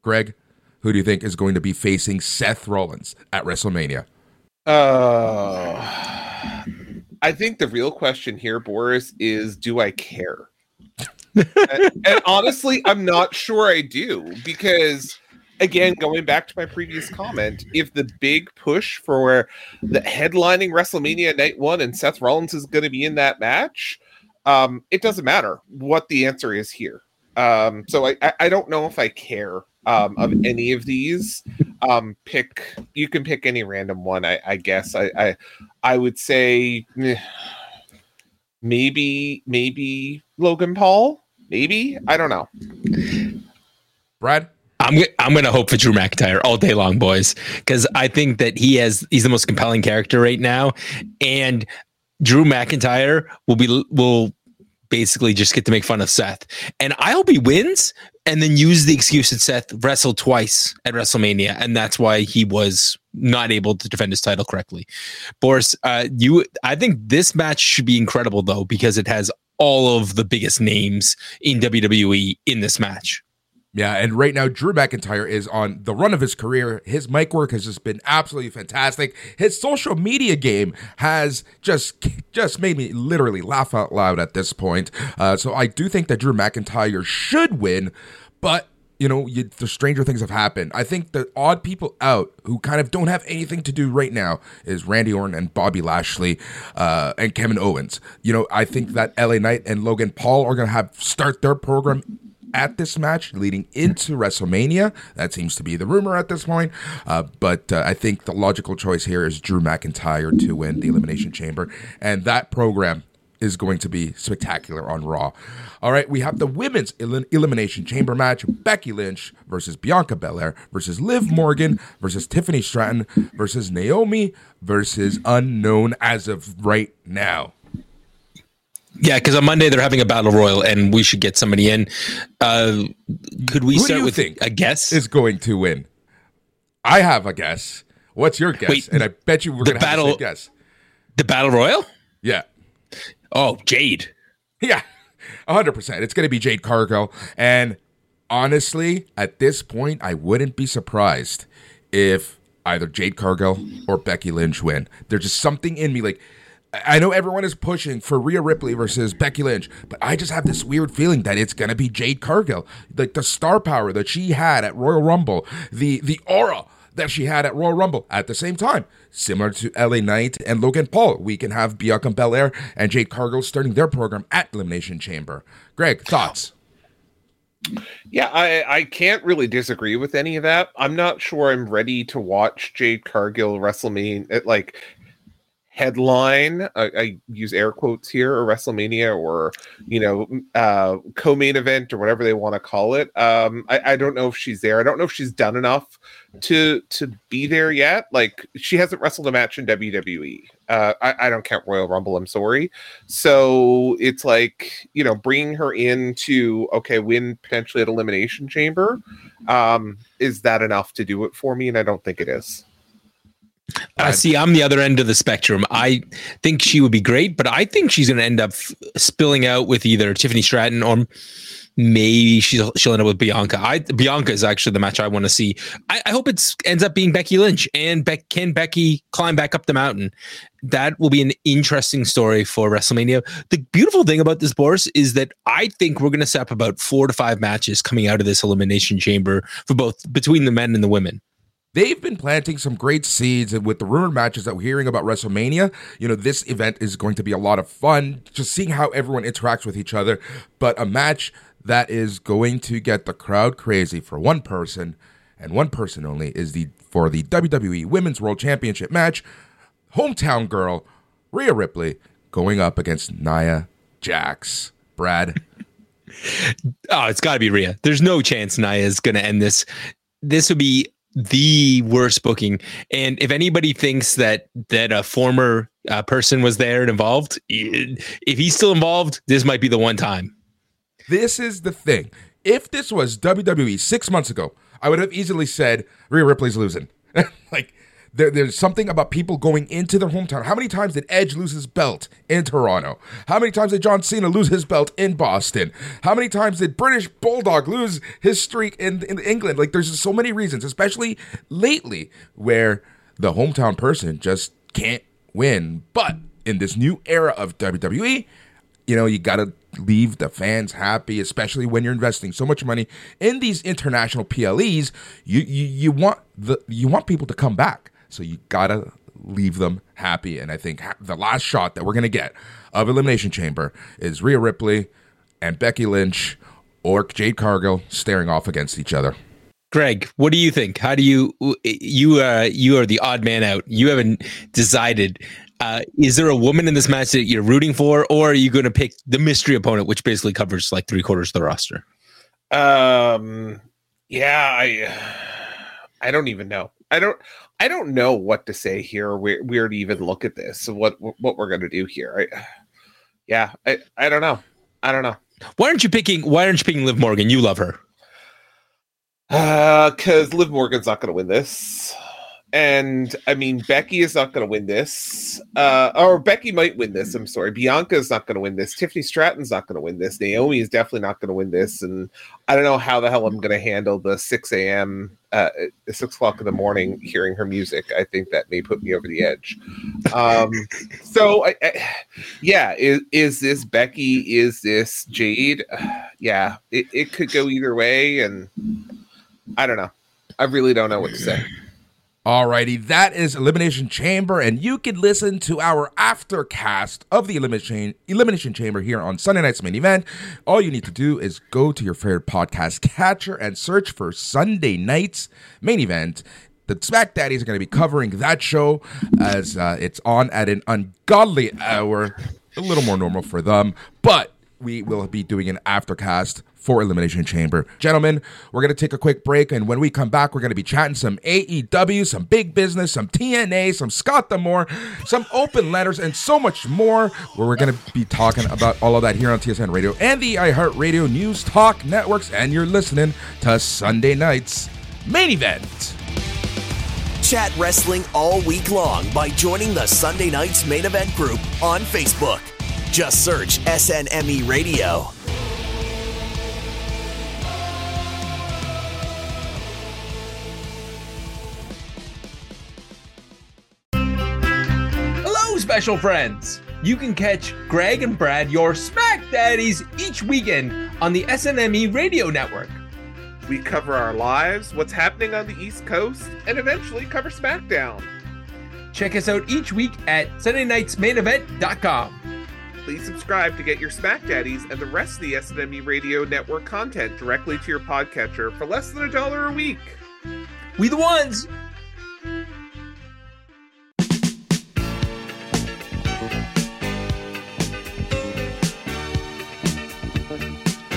Greg, who do you think is going to be facing Seth Rollins at WrestleMania? Uh, I think the real question here, Boris, is do I care? and, and honestly, I'm not sure I do, because again, going back to my previous comment, if the big push for the headlining WrestleMania night one and Seth Rollins is going to be in that match, um, it doesn't matter what the answer is here. Um, so I, I, I don't know if I care um, of any of these. Um, pick you can pick any random one, I, I guess. I, I I would say maybe maybe Logan Paul. Maybe, I don't know. Brad, I'm g- I'm gonna hope for Drew McIntyre all day long, boys, because I think that he has he's the most compelling character right now, and Drew McIntyre will be will. basically just get to make fun of Seth. And I hope he wins and then use the excuse that Seth wrestled twice at WrestleMania, and that's why he was not able to defend his title correctly. Boris, uh, you, I think this match should be incredible, though, because it has all of the biggest names in W W E in this match. Yeah, and right now, Drew McIntyre is on the run of his career. His mic work has just been absolutely fantastic. His social media game has just just made me literally laugh out loud at this point. Uh, so I do think that Drew McIntyre should win, but, you know, you, the stranger things have happened. I think the odd people out who kind of don't have anything to do right now is Randy Orton and Bobby Lashley uh, and Kevin Owens. You know, I think that L A Knight and Logan Paul are going to have start their program at this match leading into WrestleMania. That seems to be the rumor at this point. Uh, but uh, I think the logical choice here is Drew McIntyre to win the Elimination Chamber. And that program is going to be spectacular on Raw. All right, we have the Women's el- Elimination Chamber match. Becky Lynch versus Bianca Belair versus Liv Morgan versus Tiffany Stratton versus Naomi versus unknown as of right now. Yeah, because on Monday they're having a battle royal, and we should get somebody in. Uh, could we Who start do you with think a guess? Is going to win? I have a guess. What's your guess? Wait, and I bet you we're going to have a guess. The battle royal? Yeah. Oh, Jade. Yeah, a hundred percent. It's going to be Jade Cargill, and honestly, at this point, I wouldn't be surprised if either Jade Cargill or Becky Lynch win. There's just something in me, like, I know everyone is pushing for Rhea Ripley versus Becky Lynch, but I just have this weird feeling that it's going to be Jade Cargill. Like the star power that she had at Royal Rumble, the the aura that she had at Royal Rumble at the same time. Similar to L A Knight and Logan Paul, we can have Bianca Belair and Jade Cargill starting their program at Elimination Chamber. Greg, thoughts? Yeah, I, I can't really disagree with any of that. I'm not sure I'm ready to watch Jade Cargill WrestleMania at like... headline, I, I use air quotes here, or WrestleMania, or, you know, uh, co-main event, or whatever they want to call it. Um, I, I don't know if she's there. I don't know if she's done enough to to be there yet. Like, she hasn't wrestled a match in W W E. Uh, I, I don't count Royal Rumble, I'm sorry. So it's like, you know, bringing her in to, okay, win potentially at Elimination Chamber. Um, is that enough to do it for me? And I don't think it is. I uh, see. I'm the other end of the spectrum. I think she would be great, but I think she's going to end up f- spilling out with either Tiffany Stratton or maybe she'll she'll end up with Bianca. I, Bianca is actually the match I want to see. I, I hope it ends up being Becky Lynch. And Be- can Becky climb back up the mountain? That will be an interesting story for WrestleMania. The beautiful thing about this, Boris, is that I think we're going to set up about four to five matches coming out of this Elimination Chamber for both between the men and the women. They've been planting some great seeds, and with the rumored matches that we're hearing about WrestleMania, you know, this event is going to be a lot of fun, just seeing how everyone interacts with each other. But a match that is going to get the crowd crazy for one person, and one person only, is the for the W W E Women's World Championship match, hometown girl Rhea Ripley going up against Nia Jax. Brad? Oh, it's got to be Rhea. There's no chance Nia is going to end this. This would be the worst booking, and if anybody thinks that that a former uh, person was there and involved, if he's still involved, this might be the one time. This is the thing. If this was W W E six months ago, I would have easily said Rhea Ripley's losing. Like, there, there's something about people going into their hometown. How many times did Edge lose his belt in Toronto? How many times did John Cena lose his belt in Boston? How many times did British Bulldog lose his streak in, in England? Like, there's so many reasons, especially lately, where the hometown person just can't win. But in this new era of W W E, you know, you got to leave the fans happy, especially when you're investing so much money in these international P L Es. You you, you want the you want people to come back, so you gotta leave them happy. And I think the last shot that we're gonna get of Elimination Chamber is Rhea Ripley and Becky Lynch or Jade Cargill staring off against each other. Greg, what do you think? How do you you uh, you are the odd man out? You haven't decided. Uh, is there a woman in this match that you're rooting for, or are you going to pick the mystery opponent, which basically covers like three quarters of the roster? Um, yeah, I I don't even know. I don't I don't know what to say here. Where where to even look at this? What what we're going to do here? I, yeah, I I don't know. I don't know. Why aren't you picking? Why aren't you picking Liv Morgan? You love her. Uh, because Liv Morgan's not going to win this. And, I mean, Becky is not going to win this. Uh, or Becky might win this, I'm sorry. Bianca's not going to win this. Tiffany Stratton's not going to win this. Naomi is definitely not going to win this. And I don't know how the hell I'm going to handle the six a.m., uh, six o'clock in the morning hearing her music. I think that may put me over the edge. Um, so, I, I, yeah, is, is this Becky? Is this Jade? Yeah, it, it could go either way, and... I don't know. I really don't know what to say. Alrighty, that is Elimination Chamber, and you can listen to our aftercast of the Elimination Elimination Chamber here on Sunday Night's Main Event. All you need to do is go to your favorite podcast catcher and search for Sunday Night's Main Event. The Smack Daddies are going to be covering that show as uh, it's on at an ungodly hour, a little more normal for them, but we will be doing an aftercast for Elimination Chamber. Gentlemen, we're going to take a quick break, and when we come back, we're going to be chatting some A E W, some Big Business, some T N A, some Scott D'Amore, some open letters, and so much more, where we're going to be talking about all of that here on T S N Radio and the iHeartRadio News Talk Networks, and you're listening to Sunday Night's Main Event. Chat wrestling all week long by joining the Sunday Night's Main Event group on Facebook. Just search S N M E Radio. Special friends, you can catch Greg and Brad, your Smack Daddies, each weekend on the S N M E Radio Network. We cover our lives, what's happening on the East Coast, and eventually cover SmackDown. Check us out each week at Sunday Nights Main Event dot com. Please subscribe to get your Smack Daddies and the rest of the S N M E Radio Network content directly to your podcatcher for less than a dollar a week. We the ones!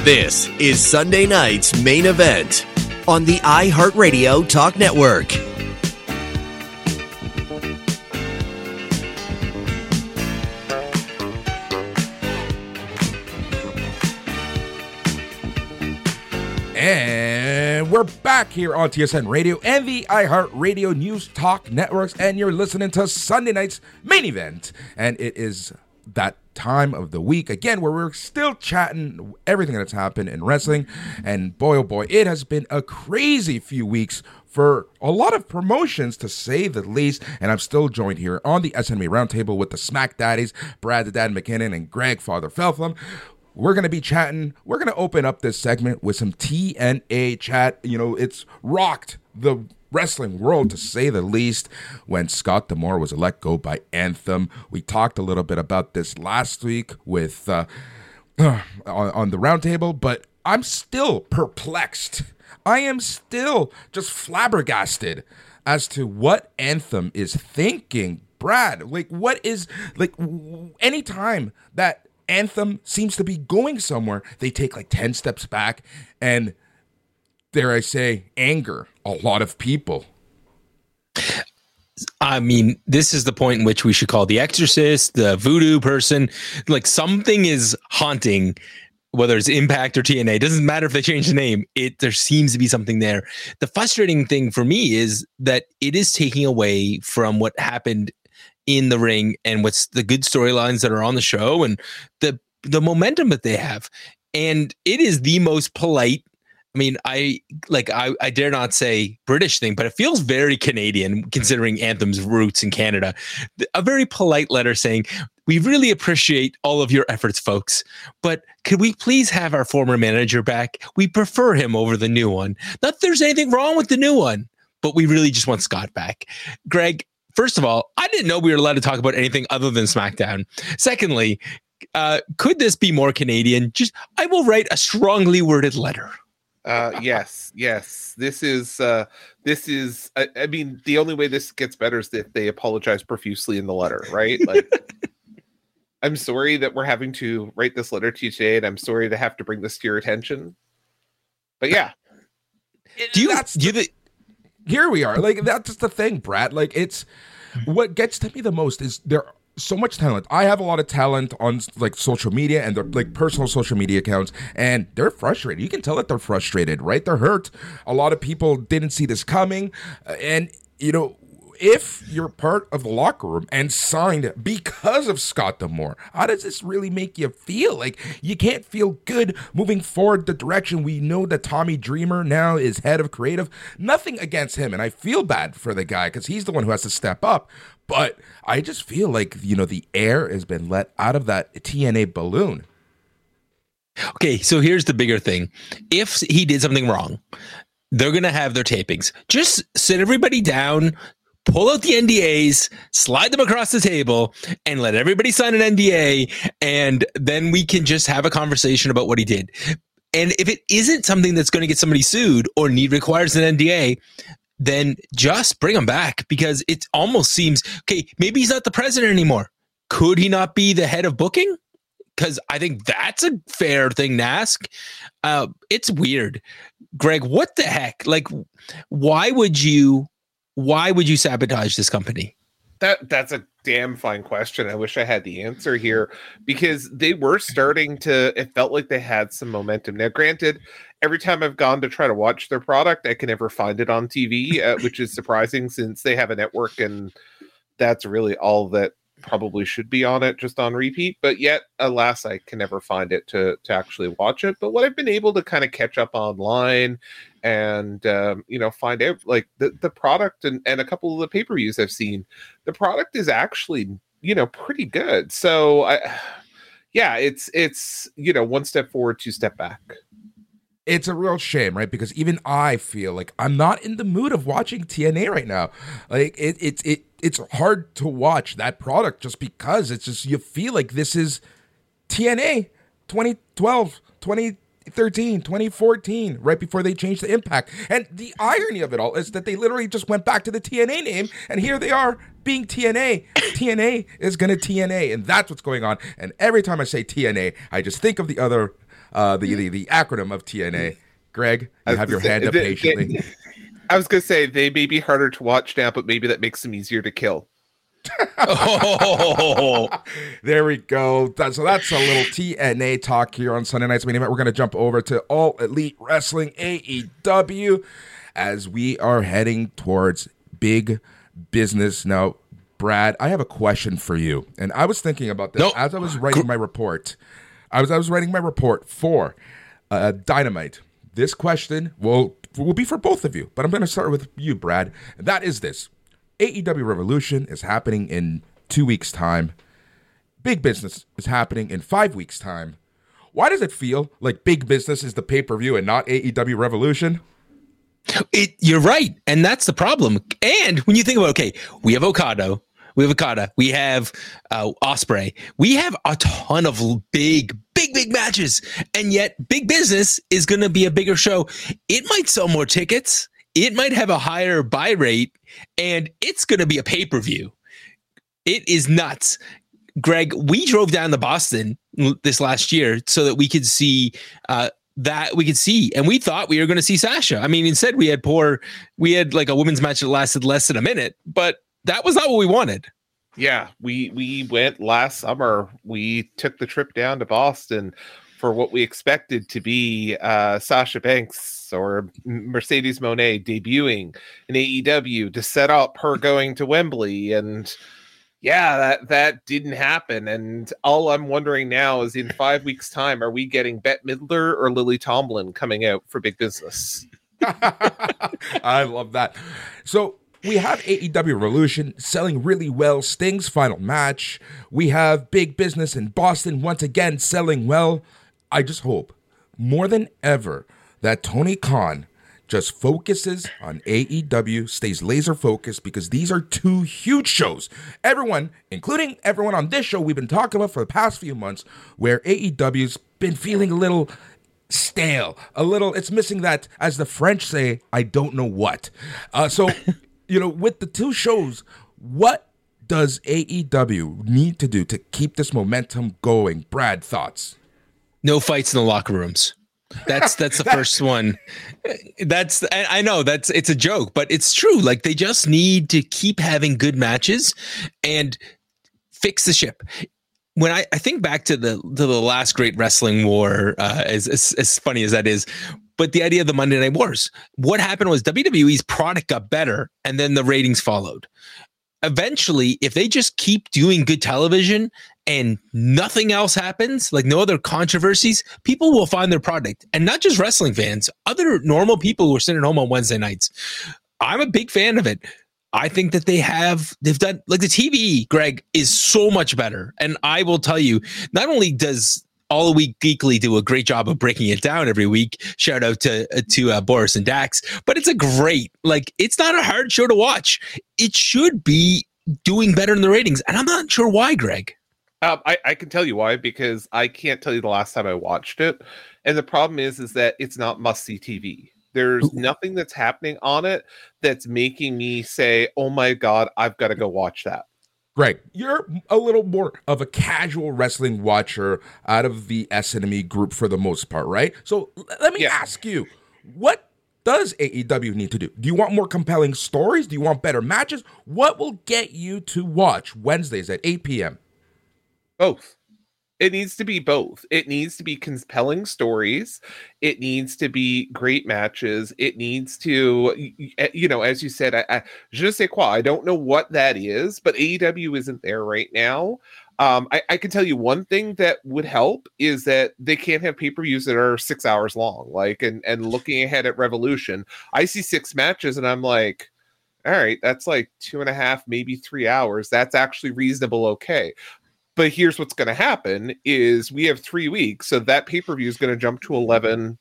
This is Sunday Night's Main Event on the iHeartRadio Talk Network. And we're back here on T S N Radio and the iHeartRadio News Talk Networks, and you're listening to Sunday Night's Main Event, and it is that time of the week again where we're still chatting everything that's happened in wrestling, and boy oh boy, it has been a crazy few weeks for a lot of promotions, to say the least. And I'm still joined here on the S N M E Roundtable with the Smack Daddies, Brad the Dad McKinnon and Greg Father Feltham. We're going to be chatting. We're going to open up this segment with some T N A chat. You know, it's rocked the wrestling world, to say the least, when Scott D'Amore was let go by Anthem. We talked a little bit about this last week with uh, on, on the roundtable, but I'm still perplexed. I am still just flabbergasted as to what Anthem is thinking. Brad, like, what is, like, anytime that Anthem seems to be going somewhere, they take like ten steps back and, dare I say, anger a lot of people. I mean, this is the point in which we should call the exorcist, the voodoo person. Like, something is haunting, whether it's Impact or T N A. It doesn't matter if they change the name. It there seems to be something there. The frustrating thing for me is that it is taking away from what happened in the ring and what's the good storylines that are on the show and the the momentum that they have. And it is the most polite, I mean, I like I, I dare not say British thing, but it feels very Canadian considering Anthem's roots in Canada. A very polite letter saying, We really appreciate all of your efforts, folks, but could we please have our former manager back? We prefer him over the new one. Not that there's anything wrong with the new one, but we really just want Scott back. Greg, first of all, I didn't know we were allowed to talk about anything other than SmackDown. Secondly, uh, could this be more Canadian? Just, I will write a strongly worded letter. Uh, yes, yes. This is, uh, this is, I, I mean, the only way this gets better is if they apologize profusely in the letter, right? Like, I'm sorry that we're having to write this letter to you today, and I'm sorry to have to bring this to your attention. But yeah. Do you give it? Here we are. Like, that's the thing, Brad. Like, it's what gets to me the most is there are so much talent. I have a lot of talent on like social media and their like personal social media accounts, and they're frustrated. You can tell that they're frustrated, right? They're hurt. A lot of people didn't see this coming. And, you know, if you're part of the locker room and signed because of Scott D'Amore, how does this really make you feel? Like, you can't feel good moving forward the direction. We know that Tommy Dreamer now is head of creative. Nothing against him, and I feel bad for the guy because he's the one who has to step up. But I just feel like, you know, the air has been let out of that T N A balloon. Okay, so here's the bigger thing. If he did something wrong, they're going to have their tapings. Just sit everybody down, pull out the N D As, slide them across the table, and let everybody sign an N D A, and then we can just have a conversation about what he did. And if it isn't something that's going to get somebody sued or need requires an N D A, then just bring him back, because it almost seems, okay, maybe he's not the president anymore. Could he not be the head of booking? Because I think that's a fair thing to ask. Uh, it's weird. Greg, what the heck? Like, why would you... Why would you sabotage this company? That that's a damn fine question. I wish I had the answer here, because they were starting to, it felt like they had some momentum. Now, granted, every time I've gone to try to watch their product, I can never find it on T V, uh, which is surprising since they have a network and that's really all that probably should be on it, just on repeat. But yet, alas, I can never find it to, to actually watch it. But what I've been able to kind of catch up online and, um, you know, find out, like, the, the product and, and a couple of the pay-per-views I've seen, the product is actually, you know, pretty good. So, I, yeah, it's, it's, you know, one step forward, two step back. It's a real shame, right? Because even I feel like I'm not in the mood of watching T N A right now. Like, it, it, it it's hard to watch that product just because it's just, you feel like this is T N A twenty twelve, twenty thirteen, twenty fourteen, right before they changed the Impact. And the irony of it all is that they literally just went back to the T N A name, and here they are being T N A. T N A is going to T N A, and that's what's going on. And every time I say T N A, I just think of the other... Uh, the, the the acronym of T N A. Greg, you have your say, hand up they, patiently. They, I was going to say, they may be harder to watch now, but maybe that makes them easier to kill. Oh, there we go. So that's a little T N A talk here on Sunday Night's Main Event. We're going to jump over to All Elite Wrestling, A E W, as we are heading towards Big Business. Now, Brad, I have a question for you. And I was thinking about this nope. as I was writing my report. I was I was writing my report for uh, Dynamite. This question will will be for both of you, but I'm going to start with you, Brad. And that is this: A E W Revolution is happening in two weeks' time. Big Business is happening in five weeks' time. Why does it feel like Big Business is the pay-per-view and not A E W Revolution? It, you're right, and that's the problem. And when you think about, okay, we have Okada. We have Okada. We have uh, Ospreay. We have a ton of big, big, big matches. And yet Big Business is going to be a bigger show. It might sell more tickets. It might have a higher buy rate. And it's going to be a pay-per-view. It is nuts. Greg, we drove down to Boston this last year so that we could see uh, that we could see. And we thought we were going to see Sasha. I mean, instead we had poor, we had like a women's match that lasted less than a minute. But that was not what we wanted. Yeah, we we went last summer. We took the trip down to Boston for what we expected to be uh, Sasha Banks or Mercedes Moné debuting in A E W to set up her going to Wembley. And yeah, that, that didn't happen. And all I'm wondering now is, in five weeks' time, are we getting Bette Midler or Lily Tomlin coming out for Big Business? I love that. So We have A E W Revolution selling really well, Sting's final match. We have Big Business in Boston once again selling well. I just hope more than ever that Tony Khan just focuses on A E W, stays laser focused, because these are two huge shows. Everyone, including everyone on this show, we've been talking about for the past few months, where A E W's been feeling a little stale, a little, it's missing that, as the French say, I don't know what. Uh, so, you know, with the two shows, what does A E W need to do to keep this momentum going? Brad, thoughts? No fights in the locker rooms. That's that's the first one. That's I know that's it's a joke, but it's true. Like, they just need to keep having good matches and fix the ship. When I, I think back to the to the last great wrestling war, uh, as, as as funny as that is, but the idea of the Monday Night Wars, what happened was W W E's product got better, and then the ratings followed. Eventually, if they just keep doing good television and nothing else happens, like no other controversies, people will find their product. And not just wrestling fans, other normal people who are sitting at home on Wednesday nights. I'm a big fan of it. I think that they have, they've done, like the T V, Greg, is so much better. And I will tell you, not only does All Week Geekly do a great job of breaking it down every week, shout out to uh, to uh, Boris and Dax, but it's a great, like, it's not a hard show to watch. It should be doing better in the ratings, and I'm not sure why, Greg. Um, I, I can tell you why, because I can't tell you the last time I watched it, and the problem is is that it's not must-see T V. There's Ooh. nothing that's happening on it that's making me say, oh my God, I've got to go watch that. Right. You're a little more of a casual wrestling watcher out of the S N M E group for the most part, right? So let me yeah. ask you, what does A E W need to do? Do you want more compelling stories? Do you want better matches? What will get you to watch Wednesdays at eight p.m.? Both. It needs to be both. It needs to be compelling stories. It needs to be great matches. It needs to, you know, as you said, I, I, je sais quoi, I don't know what that is, but A E W isn't there right now. Um, I, I can tell you one thing that would help is that they can't have pay-per-views that are six hours long. Like, and, and looking ahead at Revolution, I see six matches and I'm like, all right, that's like two and a half, maybe three hours. That's actually reasonable. Okay. But here's what's going to happen is we have three weeks, so that pay-per-view is going to jump to eleven,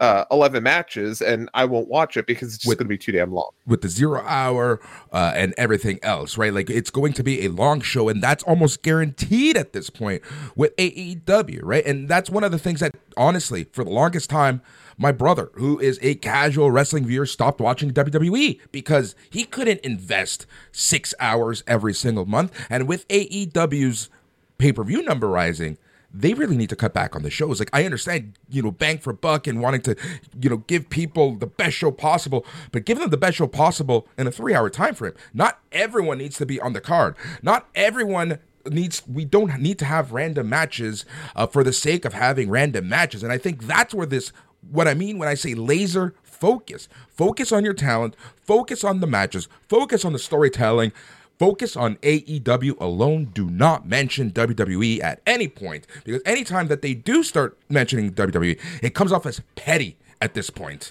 uh, eleven matches, and I won't watch it because it's just going to be too damn long. With the zero hour uh, and everything else, right? Like, it's going to be a long show, and that's almost guaranteed at this point with A E W, right? And that's one of the things that, honestly, for the longest time, my brother, who is a casual wrestling viewer, stopped watching W W E because he couldn't invest six hours every single month. And with A E W's pay-per-view number rising, they really need to cut back on the shows. Like, I understand, you know, bang for buck and wanting to, you know, give people the best show possible, but giving them the best show possible in a three-hour time frame. Not everyone needs to be on the card. Not everyone needs, we don't need to have random matches uh, for the sake of having random matches. And I think that's where this, what I mean when I say laser focus, focus on your talent, focus on the matches, focus on the storytelling, focus on A E W alone. Do not mention W W E at any point, because anytime that they do start mentioning W W E, it comes off as petty at this point.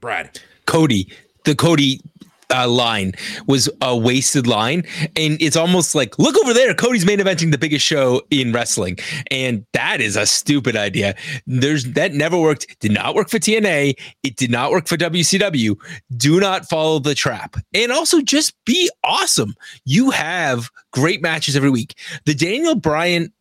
Brad. Cody, the Cody uh, line was a wasted line. And it's almost like, look over there, Cody's main eventing the biggest show in wrestling. And that is a stupid idea. There's that never worked. Did not work for T N A. It did not work for W C W. Do not follow the trap. And also just be awesome. You have great matches every week. The Daniel Bryan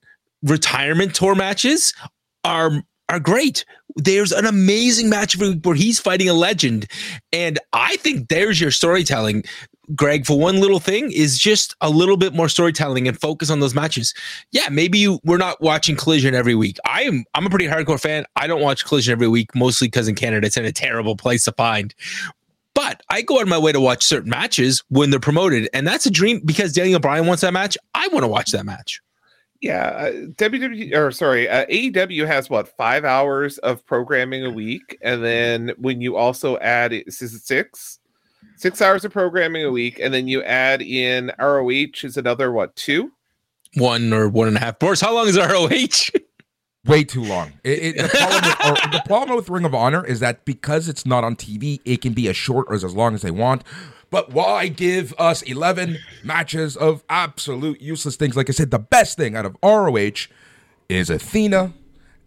retirement tour matches are are great. There's an amazing match where he's fighting a legend. And I think there's your storytelling, Greg, for one little thing, is just a little bit more storytelling and focus on those matches. Yeah, maybe you, we're not watching Collision every week. I am, I'm a pretty hardcore fan. I don't watch Collision every week, mostly because in Canada, it's in a terrible place to find. But I go out of my way to watch certain matches when they're promoted. And that's a dream, because Daniel Bryan wants that match. I want to watch that match. Yeah, uh, W W E or sorry, uh, A E W has what five hours of programming a week, and then when you also add it, is it six, six hours of programming a week, and then you add in R O H is another what two, one or one and a half. Boris, how long is R O H? Way too long. It, it, the, problem with, or, the problem with Ring of Honor is that because it's not on T V, it can be as short or as long as they want. But why give us eleven matches of absolute useless things? Like I said, the best thing out of R O H is Athena,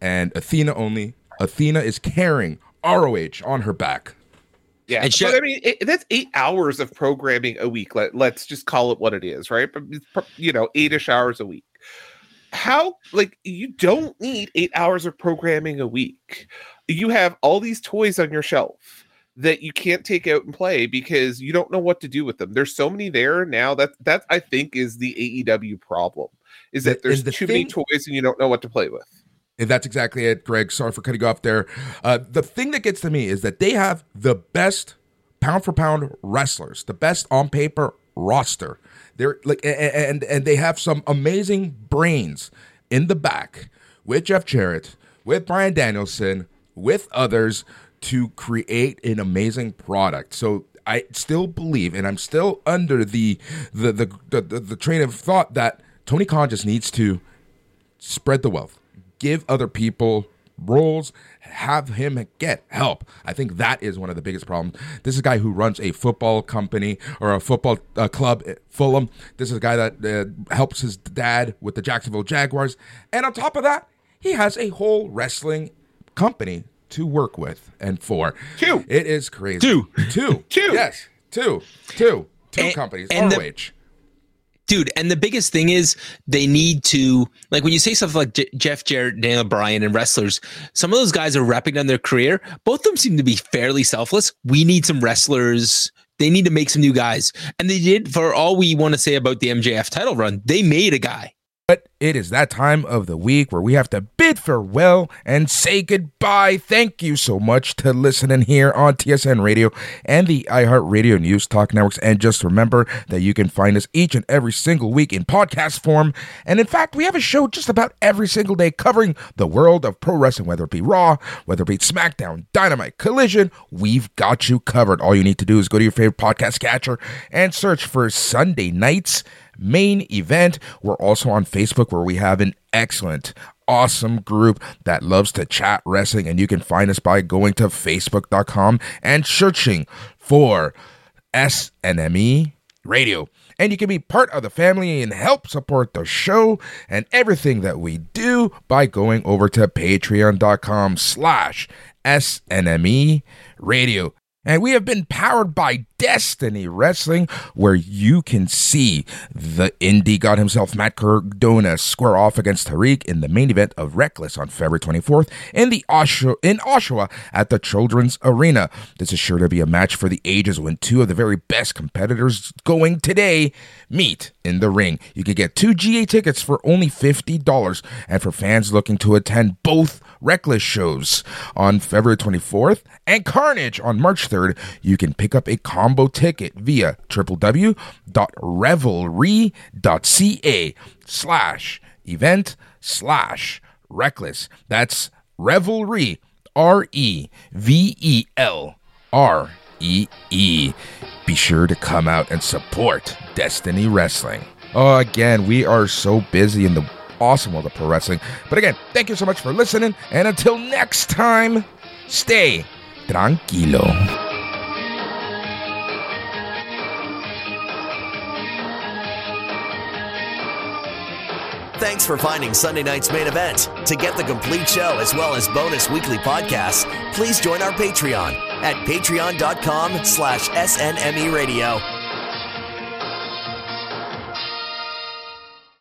and Athena only. Athena is carrying R O H on her back. Yeah, and she, but I mean, it, that's eight hours of programming a week. Let, let's just call it what it is, right? You know, eight-ish hours a week. How, like, you don't need eight hours of programming a week. You have all these toys on your shelf that you can't take out and play because you don't know what to do with them. There's so many there now. That, that I think, is the A E W problem, is that there's too many toys and you don't know what to play with. And that's exactly it, Greg. Sorry for cutting you off there. Uh, the thing that gets to me is that they have the best pound-for-pound wrestlers, the best on-paper roster. They're like, and and they have some amazing brains in the back with Jeff Jarrett, with Bryan Danielson, with others to create an amazing product. So I still believe, and I'm still under the the the the, the, the train of thought that Tony Khan just needs to spread the wealth, give other people roles, have him get help. I think that is one of the biggest problems. This is a guy who runs a football company or a football uh, club at Fulham. This is a guy that uh, helps his dad with the Jacksonville Jaguars. And on top of that, he has a whole wrestling company to work with and for. Two. It is crazy. Two. Two. Two. Yes. Two. Two. Two and, companies. And R O H. Dude, and the biggest thing is they need to, like, when you say stuff like J- Jeff Jarrett, Daniel Bryan, and wrestlers, some of those guys are wrapping down their career. Both of them seem to be fairly selfless. We need some wrestlers. They need to make some new guys. And they did, for all we want to say about the M J F title run, they made a guy. But it is that time of the week where we have to bid farewell and say goodbye. Thank you so much to listening here on T S N Radio and the iHeartRadio News Talk Networks. And just remember that you can find us each and every single week in podcast form. And in fact, we have a show just about every single day covering the world of pro wrestling, whether it be Raw, whether it be SmackDown, Dynamite, Collision. We've got you covered. All you need to do is go to your favorite podcast catcher and search for Sunday Nights Main Event. We're also on Facebook, where we have an excellent, awesome group that loves to chat wrestling, and you can find us by going to facebook dot com and searching for S N M E Radio. And you can be part of the family and help support the show and everything that we do by going over to patreon dot com slash S N M E Radio. And we have been powered by Destiny Wrestling, where you can see the indie god himself, Matt Cardona, square off against Tariq in the main event of Reckless on February twenty-fourth in the Oshawa, in Oshawa at the Children's Arena. This is sure to be a match for the ages when two of the very best competitors going today meet in the ring. You can get two G A tickets for only fifty dollars. And for fans looking to attend both Reckless shows on February twenty-fourth and Carnage on March third, you can pick up a combo ticket via w w w dot revelry dot c a slash event slash reckless. That's Revelry, R E V E L R E E. Be sure to come out and support Destiny Wrestling. Oh, again, we are so busy in the awesome world of pro wrestling. But again, thank you so much for listening, and until next time, stay tranquilo. Thanks for finding Sunday Night's Main Event. To get the complete show as well as bonus weekly podcasts, please join our Patreon at patreon dot com slash S N M E Radio.